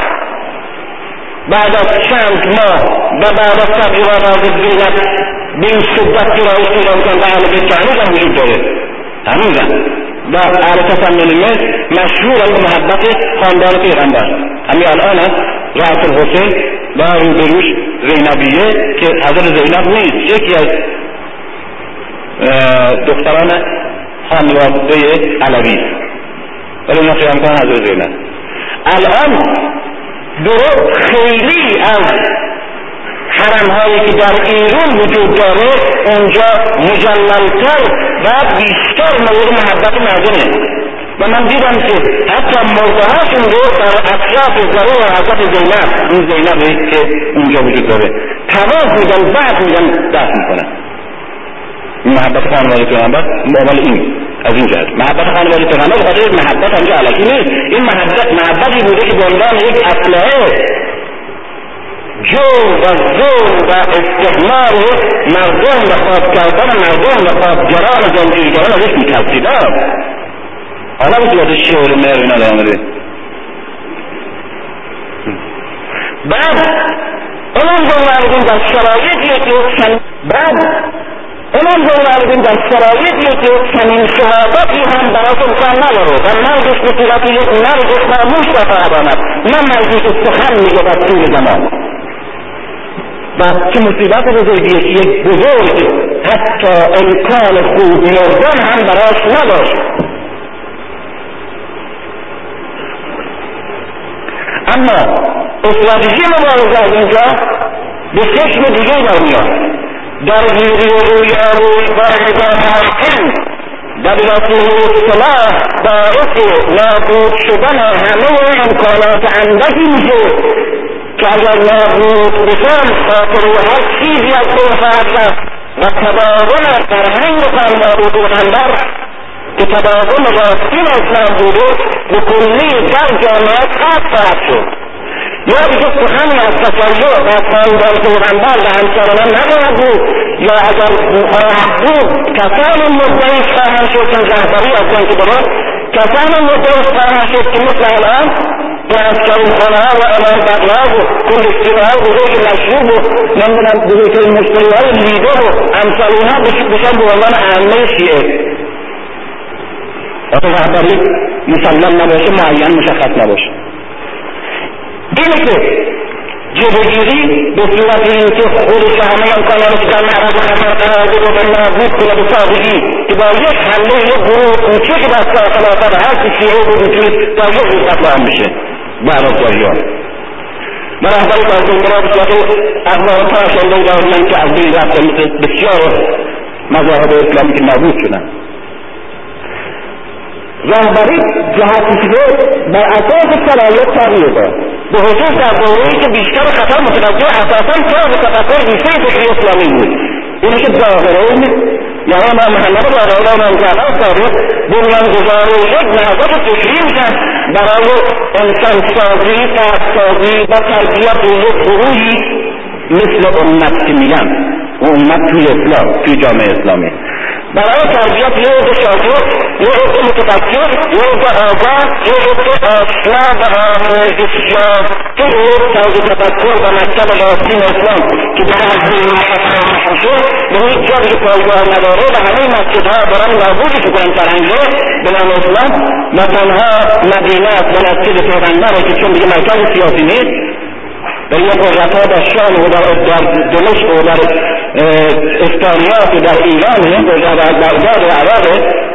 بعد از چند ماه و بعد از تغییرات زیرت به این شدت گرایش پیدا میکنن و اهل بیت هنوزم وجود داره، هنوزم و اهل تسنن مصر مشهورن به محبت خاندان پیغمبر. همین الان است رأس الحسین و روبروش زینبیه که حضرت زینب نیست، یکی از دختران خانواده علوی، ولی اون خیام کنن از روزینا. الان درو خیلی از حرم هایی که در ایران وجود داره اونجا مجللتر و بیشتر مورد محبت مردمه و من دیدم که حتی مردهاشون رو در اطراف زرو و حضرت زینب، اون زینبی که اونجا وجود داره، تواف میدن، بعد میدن، دفن میکنن. محبت خانواده پیغمبر مقابل این از این جهت محبت خانواده پیغمبر خاطر محبت همجا علکی نیست، این محبت محبتی بوده که به عنوان یک اسلحه جور و زور و استثمار مردم و خواب کردن مردم و خوابگران زندگیگران ازش میترسیدن. حالا بسیار شعر مهر اینا در آمده. بعد اونم به مردم در شرایطی که بعد امام زین العابدین در شرایطیه که چنین شهادتی هم براش امکان نداره و مرگش به صورت یک مرگ خاموش به فراهم آمد، نه مرگی که سخن میگه در طول زمان. و چه مصیبت بزرگیه که یک بزرگ حتی امکان خوب مردن هم براش نداشت. اما استراتژی مبارزه از اینجا به شکل دیگه در میاد، در گیری روی آروی برگزار حاکم دولت اصلاح باعث نابود شدن همه امکانات اندکی میشه که اگر نابود بشن خاطر هر چیزی از منفعت و تداول فرهنگ فرمابود پیغمبر که تداول راستین اسلام بوده به کلی در جامعه قطع خواهد شد. یا دیگه سخنی از تشیع و پایدار پیغمبر و همسرانان نباید بود، یا اگر محب بود کسانی مدعی خواهند شد که رهبری هستند که درست کسانی مدعی خواهند شد که مثل الان در شاهنخانه ها و امامبقه ها و کلکتیرها و بزرگ مشروب و نمیدونم بزرگترین مشتریهای لیده و امثال اونها بشن به عنوان ائمه شیعه. اگر رهبری مسلم نباشه، معین مشخص نباشه، اینه که جلوگیری به صورت اینکه خودش همه امکاناتش در معرض خطر قرار بده و نابود کنه به سادگی که با یک حمله یک گروه کوچک دستگاه خلافت هرچه شیعه بود میتونید تا یک روز قتلعام بشه بهرازگاریان و رهبری بازمگرا به صورت اقوارتاش اندهی دارن که از بین رفتن مثل بسیار مذاهب اسلامی که نابود شدن. رهبری جهتی شده بر اساس شرایط تغییر داد، به خصوص در دوره‌ای که بیشتر خطر متوجه اساساً طرح تفکر ریشه فکری اسلامی بود، اینه که ظاهرین یعنی امام محمد و امام رضا صادق بنیانگذار یک نهضت فکری میشد برای انسانسازی، طرحسازی و تربیت یک گروهی مثل امت که میگن و امت توی اسلام توی جامعه اسلامی برای تربیت یه عده شاکر، یه عده متفکر، یه عده آگاه، یه عده آشنا و آموزشیافته طرز تفکر و مکتب راستین اسلام که در از این مشخص میشه به هیچ جا دیگه پایگاه نداره و همه مسجدها دارن نابودش میکنن فرهنگ به نام اسلام. نه تنها مدینه است و مسجد پیغمبره که چون دیگه مرکز سیاسی نیست، در یک قدرتها در شام و در دمشق و در اسکانیات و در ایران و در بغداد و عراق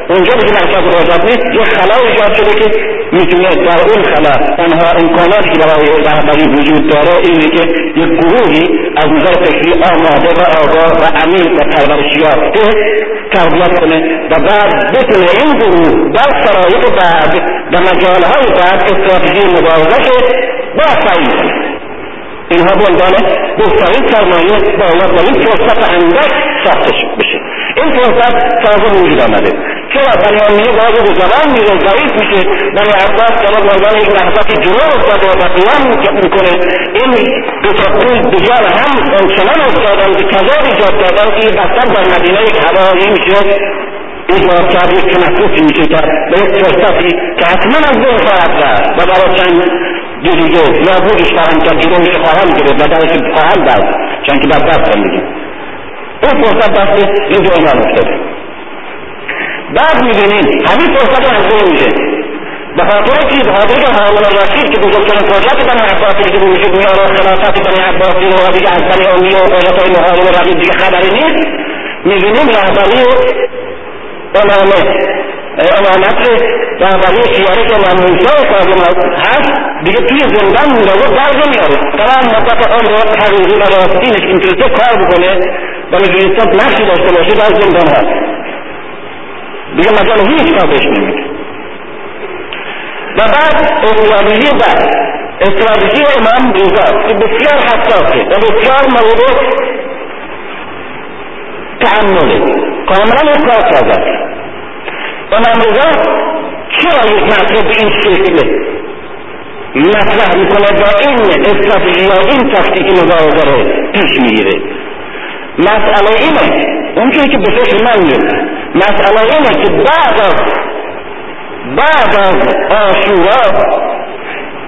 اونجا که مرکز قدرت نیست یک خلا ایجاد شده که میتونه در اون خلا تنها امکاناتی که برای رهبری وجود داره اینه که یک گروهی از نظر فکری آماده و آگاه و امین و پرورشیافته تربیت کنه و بعد بتونه این گروه در شرایط بعد و مجالهای بعد استراتژی مبارزه با تعیین کنه. اینها به عنوان بهترین سرمایه باید با این فرصت اندک ساخته بشه. این فرصت تازه به وجود آمده، چرا بیانیه بعضی به زبان میره ضعیف میشه، بنی عباس جناب به عنوان یک نهضت جنون افتاده و قیام میکنه. این دوتاپول دیگر هم آنچنان افتادن که تضاد ایجاد کردن که این بستر در مدینه یک هوایی میشه، یک واقعی یک تنفسی میشه که به یک فرصتی که حتما از ذهن خواهد رفت و برای چند دیگه نابودش خواهم کرد، جلوش خواهم گرفت و درش خواهم برد، چون که در دستم دیگه این فرصت دست این جایگان افتاده. بعد میبینید همین فرصت از ذهن میشه به خاطر چیز حاضر که هارون الرشید که بزرگترین پروژه بنی عباسی که به وجود میاره خلافت بنی عباسی رو و دیگه از بنی امیه و قولتهای مهاجم رقیب دیگه خبری نیست، میبینیم رهبری امامه امامت رهبری شیعه که امام موسی کاظم هست دیگه توی زندان میرازه در نمیاره، طبعا مدت عمر حقیقی و راستینش اینطوریه کار بکنه و نجوریستان نقشی داشته باشه در زندان هست دیگه مجال هیچ کار بهش نمیده. و بعد استراتژی بعد استراتژی امام رضا که بسیار حساسه و بسیار مورد تأمله کاملا اطلاع سازه. امام رضا چرا یک مطلب به این شکل مطرح میکنه با این استراتژی یا این تاکتیک مبارزه رو پیش میگیره؟ مسئله اینه اونجوری که به فکر من میاد، مسئله اینه که بعد از بعد از عاشورا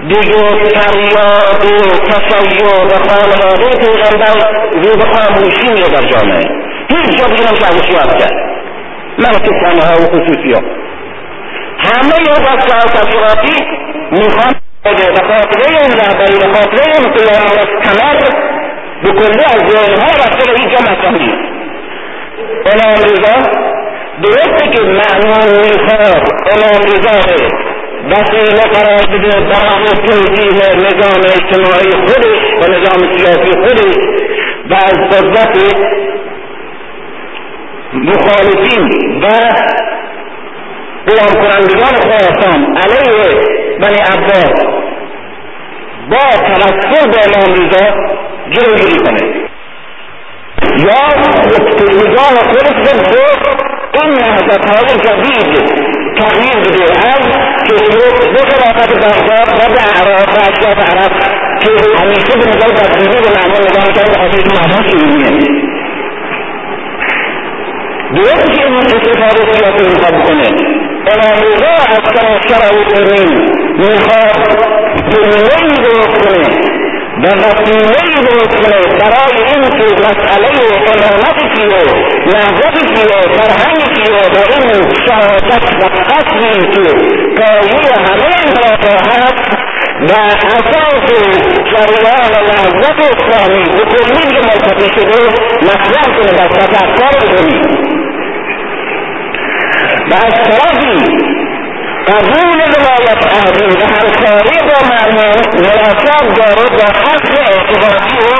دیگه فریاد تشیع و خانواده پیغمبر رو به خاموشی میره در جامعه، هیچ جا دیگه نمیشه ازش یاد کرد، ملکه خانه‌ها و خصوصی ها همه یه دسته ها تشکراتی میخوان به خاطره این رهبری به خاطره این قیام مستمر به کلی از ذهنها رفته به هیچ جا مطرح نیست. امام رضا درسته که مأمون میخواد امام رضا وسیله قرار بده برای توجیه نظام اجتماعی خودش و نظام سیاسی خودش و از قدرت مخالفین و غلام کنندگان خراسان علیه بنی عباس با توسل به امام رضا جلوگیری کنه یا نگاه خودش رو به این نهضت‌های جدید تغییر بده از کشور به خلافت بغداد و به اعراف و اطراف عرب که همیشه به نظر بدبینی به معمول نگاه میکرد حاصل معنا شیرینیه. درست که این استفاده سیاسی میخواد بکنه امام رضا از سراسر المسلمین میخواد جملهای درست کنه و وسیلهای درست کنه برای اینکه مسئله امامت شیعه نهضت شیعه فرهنگ شیعه با این شهادت و قصدی که پایه همه انحرافها هست و اساس جریان نهضت اسلامی به کلی که ملتقی شده مطرح کنه در سطح افکار عمومی و از طرفی قبول ولایت اهلی و همکاری با معنی ملاقات داره با اصل اعتقادی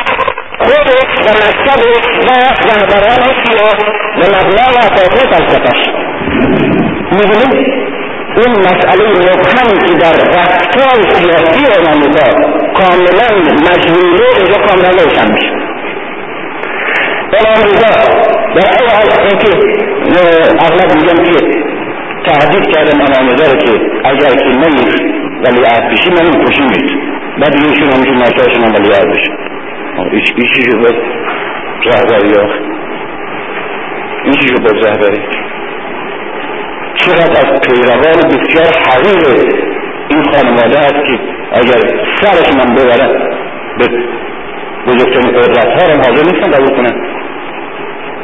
خودش و مکتبش و رهبران شیعه به مبنا و اساسی فلسفهاش. میبینید این مسئله مبهمی که در رفتار سیاسی امام رضا کاملا مجهوله اینجا کاملا روشن میشه. امام رضا در این حال اینکه اغلب میگم که تهدید کردم امام رضا رو که اگر که من ولیعهد بشی من اون کشیمت بعد ایشون همونجور ناکارشون هم ولیعهد بشن ایشی رو باید رهبری آخه ایشی رو باید رهبری چقدر از پیروان بسیار حقیر این خانواده هست که اگر سرش من ببرم به بزرگترین قدرت ها رو حاضر نیستن قبول کنن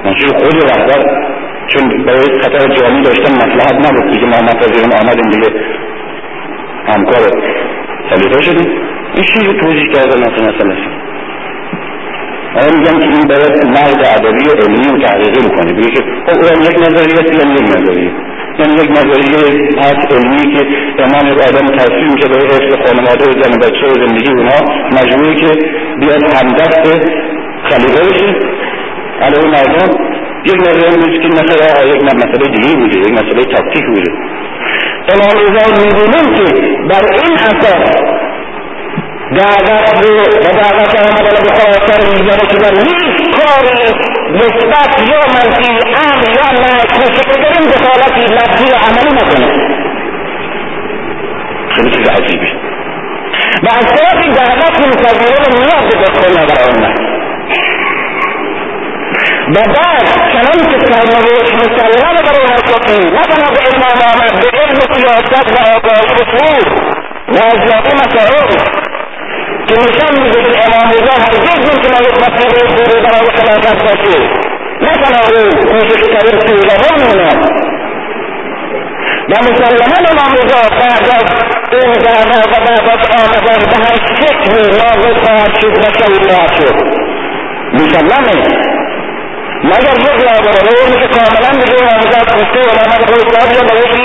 من چیز خود رهبر چون برای خطر جانی داشتن مصلحت نبود دیگه ما منتظرم آمدیم دیگه همکار خلیفه شدیم این چیزی توضیح دادن اصلا اصلا من میگم که این باید نقد ادبی و علمی و تحقیقی میکنه بگه که خب اون یک نظریه است یا یک نظریه یعنی یک نظریه هست علمی که امام یک آدم تصویر میشه برای حفظ خانواده و زن و بچه و زندگی اونها مجبوره که بیاد همدست خلیفه بشه علیه مردم. یک نظر میشه که مثلا یک مسئله دیگه بوده یک مسئله تاکتیک بوده. امام رضا میبینیم که بر این اساس دعوت به و دعوت آمدن به خراسان میگذره که در هیچ کاری مثبت یا منفی امر یا نهی کوچکترین دخالتی لفظی و عملی نکنه. خیلی چیز عجیبی و از طرف دعوت میپذیره و میاد به دخول امت و بعد چنان که سرنوشت مسلمه برای حسابی نه تنها به امام آمد به علم سیاست و آگاهی به شعور و اجلابی مسائل که نشان میده که امام رضا هرگز ممکنه یک مسئله خوبی برای خلافت باشه نه تنها او کوچکترین پیروان اونا و مسلما امام رضا بعد از این دعوا و بعد از آمدن به هر شکلی ناقض خواهد شد و شهید خواهد شد مسلمه مگر یک نابرابری اونی که کاملا بگه امامزاد کشته علامت خود صاحبی هم بایشی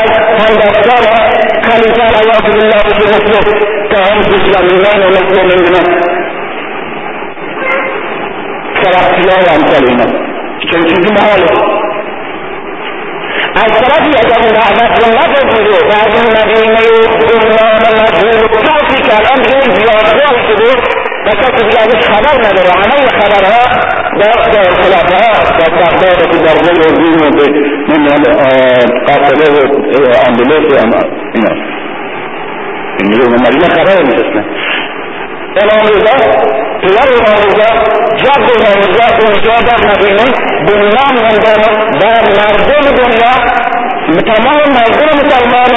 از هندستان ها خلیفان آیات الله بشه مثل که هم اسلامیان و مثل مندنه سرختیان و امثال اینا چون چیزی محاله از طرفی اگر دعوت رو نپذیره و از این مدینه گمنام مجهول و کسی که الان دیگه زیادگاه شده و کسی دیگه ازش خبر نداره همه خبرها در خلافه ها در بغداد و در غیر اردین و به قافله و آمبولانس و اینا این میره به مدینه خبر میرسه. امام رضا پدر امام رضا جد امام رضا اونجا در مدینه به نام هندانه در مردم دنیا تمام مردم مسلمان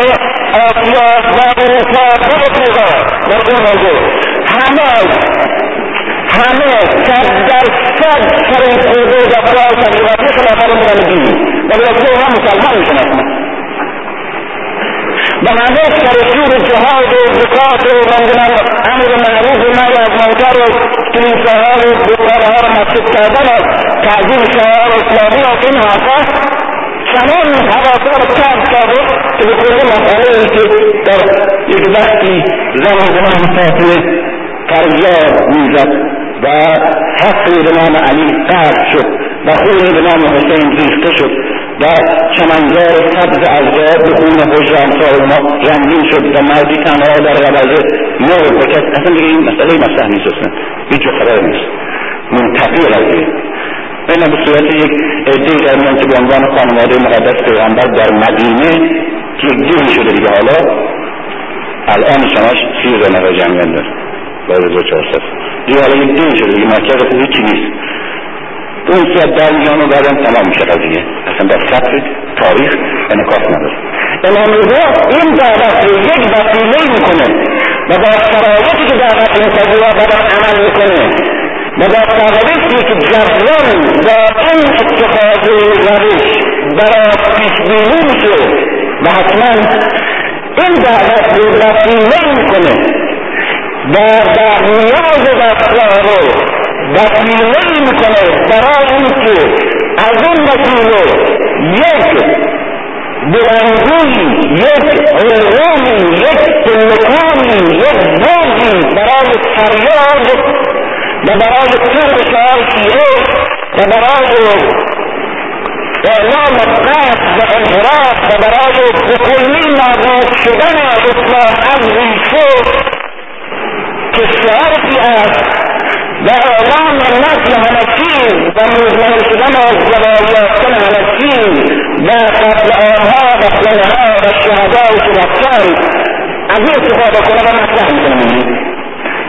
آسیا و اروپا و افریقا در اون موضوع همه همه صد در صد شریف قوده و دفتار تبلیغاتی خلافان مدنگی و بلکه هم مسلمان میشناسند به معنی سرشور جهاد و زکات و منظومه امر معروف و نهی از منکر و کلیساها و بتکارها را مسدود کردن و تعظیم شعائر اسلامی و این حرفها چنان حواسها را جمع کرده که به کلی مسئلهای که در یک وقتی زمان زمان فاطمه فریاد میزد و حقی به نام علی قرد شد و خونی به نام حسین ریخته شد و چمنزار سبز عذاب به خون خوش امثال ما رنگین شد و مردی تنها در قبضه مرد بکرد. اصلا دیگه این مسئله مسئله نیست، اصلا هیچ خبر نیست، منتفی رضیه اینه به صورت یک عده‌ای در میان که به عنوان خانواده مقدس پیغمبر در مدینه که گیر شده دیگه. حالا الان شماش سی زنه جمعیت داره با رضا چهارصد دیگه، حالا یک دین شده دیگه، مرکز خوبی چی نیست. اون سیاد در میان و بعدم تمام میشه قضیه، اصلا در سطح تاریخ انعکاس نداره. امام رضا این دعوت رو یک وسیله میکنه و با شرایطی که دعوت مصدیه بدن عمل میکنه و با شرایطی که جوان با این اتخاذ روش برای پیشبینی میشه و حتما این دعوت رو وسیله میکنه و در نیاز وسیله رو وسیله میکنه برای اینکه از این وسیله یک برانگوی، یک علومی، یک تلقانی، یک بوزی برای فریاد و برای طرح شعار شیعه و برای اعلام قطع و انحراف و برای بکلی نابود شدن اسلام از ریشه که شعارتی است و اعلام نسل حلسین و مزمن شدن از زبایاتن حلسین و قتل آنها و خلنها و شهداء و شرفتان از این استفاده کنه و مطلح میکنه.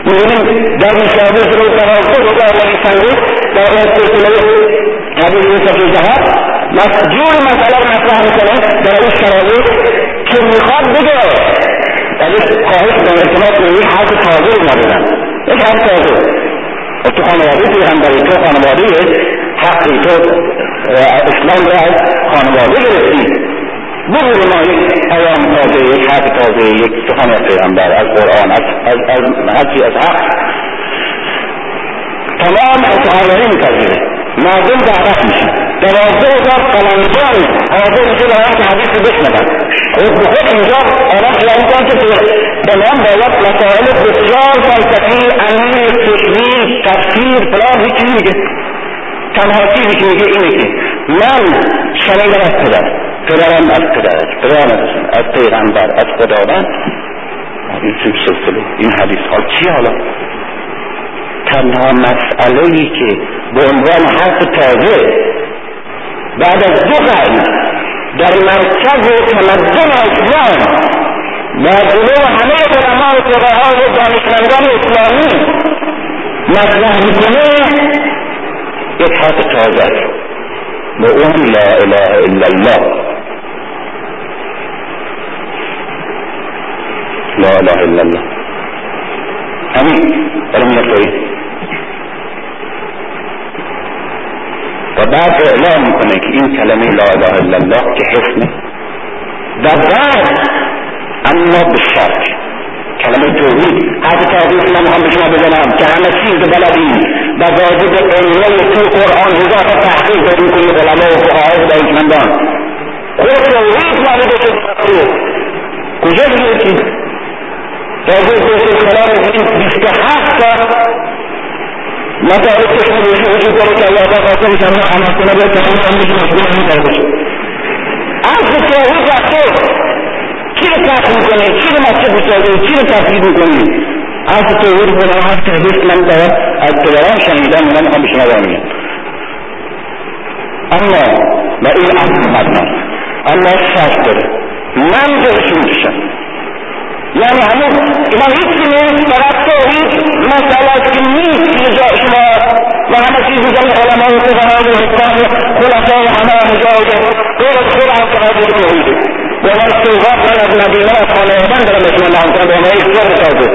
میبینیم در مشابه رو تحاضر رو در ملی سنگوز در این سلسله حبیب یوسف جهر مسجور مسئله رو مطلح میکنه در این شرابه که میخواد بگه در این خواهش در ارتباط روی حرف تاظر ندارن، یک حرف تاظر تو خانواده پیغمبری، تو خانواده حقی، تو اسلام را از خانواده گرفتی، بگو ما یک ایام تازه، یک حق تازه، یک سخن پیغمبر از قرآن، از حقی، از حق تمام اتحاله می‌پذیره. مردم دعوت میشه، دوازده هزار قلمدان حاضر میشه برای اینکه حدیث رو بشنون. خود به خود اینجا آدم خیال میکنه که بنام باید مسائل بسیار فلسفی، عمیق، فکری، تفسیر فلان هیچی میگه. تنها چیزی که میگه اینه که من شنیدم از پدر، پدرم از پدرت، پدرم از پدرت، از پیغمبر، از خداوند. این چیز سلسله این حدیث ها چیه؟ حالا تنها مسئله‌ای که به عنوان حرف تازه بعد از دو قرن در مرکز تمدن اسلام و جلو همه علما و فقها و دانشمندان اسلامی مطرح میکنه یک حرف تازه به اون لا اله الا الله. لا اله الا الله همین برای میکنید و بعد اعلام میکنه که این کلمه لا اله الا الله که حسنه و بعد اما به شرک کلمه توحید حد تاریخ من هم به شما بزنم که همه چیز بلدی و واجب علمه تو قرآن حضاف تحقیق داریم کنید علمه و فقاعد و دانشمندان خود توحید معنی به شد کجا بگیرید تازه دوست کلام این بیسته هفت مسائل تکنولوژی وجود داره که الله با خاطرش همه عمل کنه به تمام عملی مسئول همین داره بشه. عرض توحید وقته کی رو تحقیق میکنه، کی رو مسجد میسازه، کی رو تحقیق میکنه؟ عرض توحید بودن هر تحقیق من باید از پدران شنیدن من میخوام به شما برمیگم الله و این عرض مدناس الله شرط داره من جرشون کشم، یعنی همون ایمان هیچی نیست فقط توحید مسئله است که نیست اینجا شما و همه چیزی جمع علماء و فقهای و حکام خلفای همه مجاوزه غیر از خود هم تقاضی توحیده و من سوغات من از مدینه از خانه من دارم بشمه الله همکنم به همه ایک جر بسازه.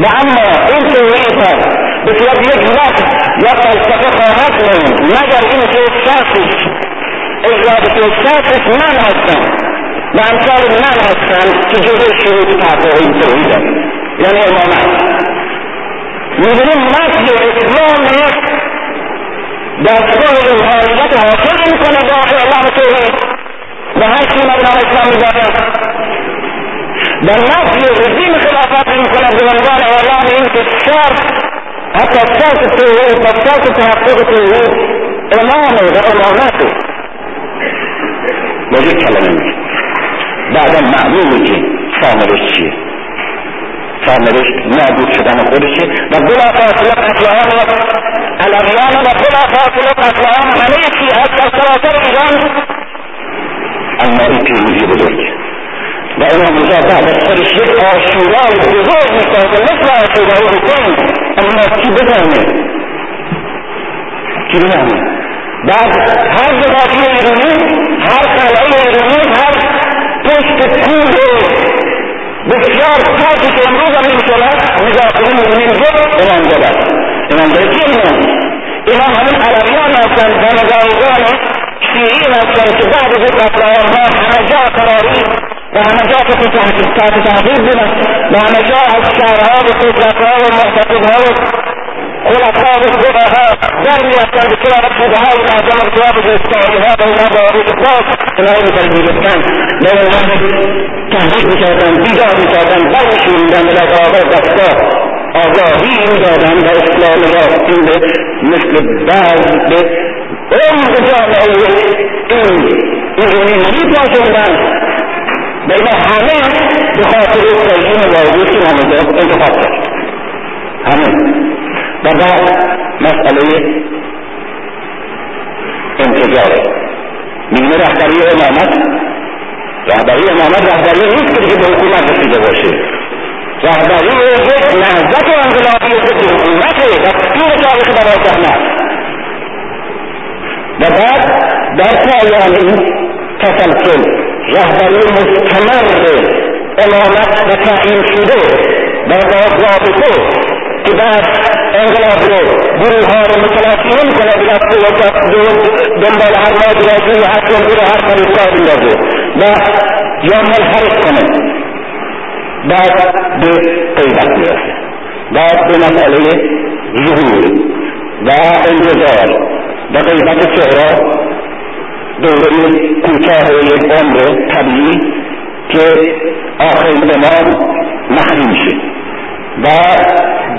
و اما این توحید هم به صورت یک نفس یا فلسفه خواهد نیم مگر این که شخصش اجرا به که شخصش من هستم و امثال من هستم که جزء شروط تحقیق توحیدم، یعنی امامت. می‌بینیم مثل اسلام یک دستگاه روحانیت حاصل میکنه با اعلام توحید و هشت مبنای اسلام می‌دارد و مثل رژیم خلافت میکنه به عنوان اعلام این که شرط حتی شرط توحید و شرط تحقیق توحید امامه و امامته. با یک کلمه میگه. بعدا معلومه که سرنوشت چیه، سرنوشت نابود شدن خودشه و بلافاصله اصلاحات علویان و بلافاصله اصلاحات همه شیعه در سراسر ایران. اما این پیروزی بزرگه و این امروزا بعد از خودش یک آشورای بزرگ میسازه، مثل آشورای حسین. اما کی بزنه کی بزنه بعد هر جغافی ایرانی، هر خلعی ایرانی، هر پشت کود بسیار سازی که امروز هم اینشالله مزاقرین ایرانجا ایرانجا دارد. ایرانجا که ایران ایران همین عربیان هستن و مزایگان شیعین هستن که بعد از این اطلاعان ها همه جا قراری و همه جا که تحت تحقیب بیدن و همه جا از شهرها و قدرتها و محتفظها و خلطها و خلطها درمی هستن به چرا رسودها و اعظم اقتراب جستاریها و اینا با عروض اقلاس اینا این تلمیلتن به ایران تحقیق میکردن، بیدار میکردن، برمیشوندن در آقای دستگاه آزادی میدادن و اسلام را این به مثل بعض به عمق جامعه این ایرانی میپاشندن و اینا همه به خاطر سیدین واردی که همه انتخاب کرد. همه و بعد مسئله انتجاره میگونه رهبری امامت. رهبری امامت رهبری نیست که به حکومت رسیده باشه، رهبری یک نهضت انقلابی ضد حکومته و تغییر تاریخ برای صحنه. و بعد در پایان این تسلسل رهبری مستمر امامت و تعیین شده و ضابطه که بعد انقلاب رو گروه ها رو متلافی نمیکنه به دسته و دنبال هر ماجراجوی هر جنبی رو هر فریبکار بندازه و یا منحرف کنه. بعد به غیبت میرسه، بعد به مسئله ظهور و انتظار و غیبت شعرا، دوره کوتاه یک عمر طبیعی که آخرین به ما مخفی میشه و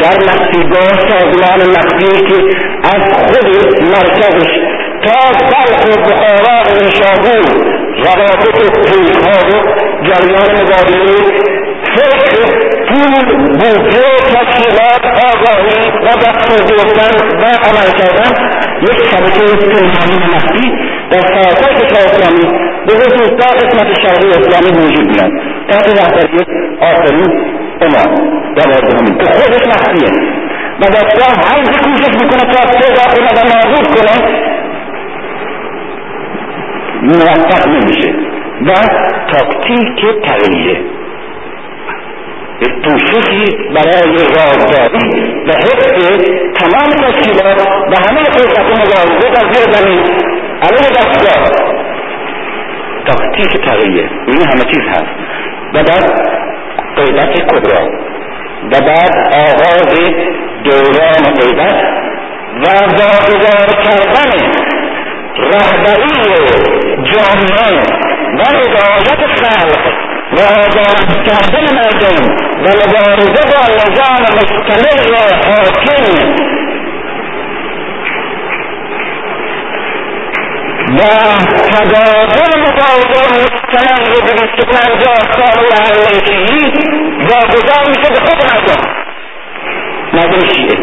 در مخفیگاه سازمان مخفی که از خود مرکزش تا بلخ و بخارا و نشابور روابط پیشها و جریان مبادله فکر پول بودجه تشکیلات آگاهی و دستور گرفتن و عمل کردن یک شبکه پنهانی مخفی در ساعتهای کشور اسلامی به خصوص در قسمت شرقی اسلامی موجود میاد تحت رهبری آخرین امام روابطهمین که خودش مخفیه و دستگاه هرچه کوشش میکنه تا پیدا کنه و نابود کنه موفق نمیشه و تاکتیک تغییره، توشیخی برای رازداری و حفظ تمام تشکیلات و همه قدرت مبارزه در زیر زمین علیه دستگاه. تاکتیک تغییر این همه چیز هست و بعد غیبت کبرا و بعد آغاز دوران غیبت و واگذار کردن رهبری جامعه و رضایت خلق و آزاد کردن مردم و مبارزه با نظام مستمر حاکم و تداول مبارزه مستمر دویست و پنجاه ساله ائمه شیعه واگذار میشه به خود مردم، مردم شیعه،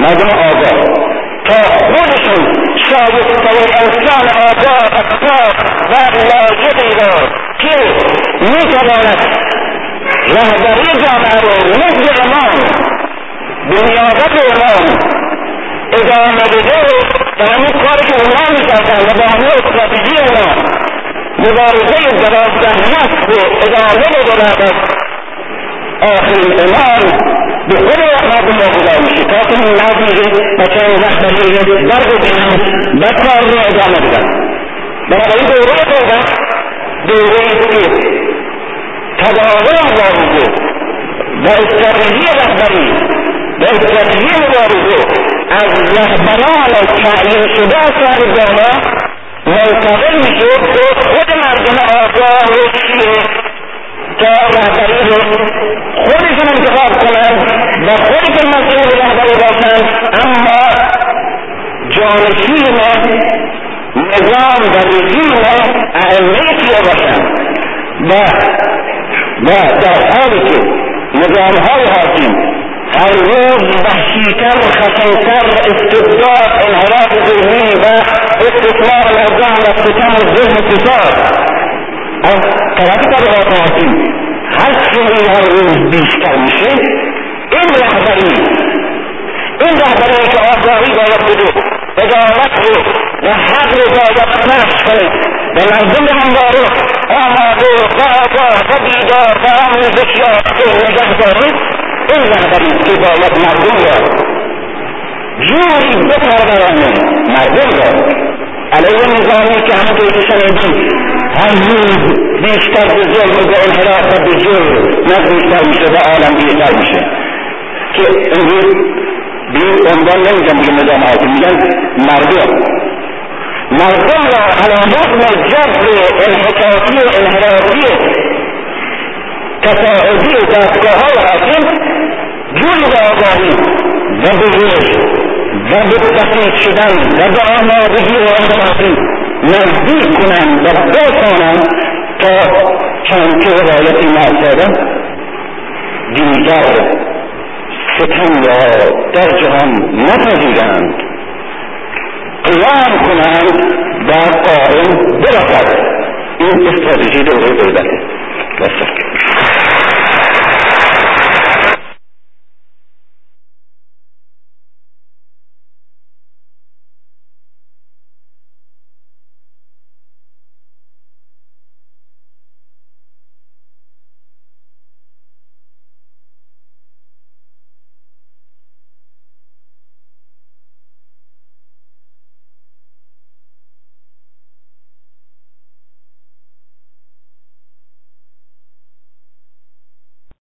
مردم آزاد، تا خودشون شایسته‌ترین انسان آزاد و لایقی را که میتواند رهبری جامعه رو مثل امام به نیابت امام ادامه بده و همین کاری که اونا میکردن و با همین استراتژی اونا مبارزه دوازده نسل ادامه بدن و آخرین امام به خود مردم واگذار میشه تا که این نظم مکان رهبری برگزینن و کار رو ادامه بدن. بنابراین دوره غیبت دوره‌ای است که تداول مبارزه و استراتژی رهبری و استراتژی مبارزه از رهبران تعیین شده سر جامعه منتقل میشه به خود مردم آگاه شیعه تا رهبری رو خودشون انتخاب کنن و خودشون مسئول رهبری باشن، اما جانشین نظام و رژیم ائمه شیعه باشند و و در حالی که نظام های حاکم هر روز وحشیتر، خشنتر، استبداد، انحراف ذهنی و استثمار الارضاع و استثمار الذهن اقتصاد از طرف طبقات حاکم هرچه این هر روز بیشتر میشه، این رهبری این رهبری که آگاهی باید بده، ادارت رو و حق رو باید پخش کنید و مردم همواره آماده و آگاه و بیدار و آموزشیار که نگه دارید، این رهبری که باید مردم را جوری بپرورانه، مردم را علیه نظامی که همونطور که شنیدید هر روز بیشتر به ظلم و به انحراف و به جور نزدیکتر میشه و عالمگیرتر میشه که امروز به این عنوان نمیگن دیگه نظام حاکم، میگن مردم. مردم را علامت جبر انحطاطی و انحرافی تساعدی دستگاه های حاکم جوری به آگاهی و به روش و به تفید شدن و به آمادگی و انحرافی نزدیک کنند و بسانند تا چند که روایتی معصادم دیگر ستم را در جهان نپذیرند، قیام کنند و قائم برسد. این استراتژی دوره غیبته. دستگاه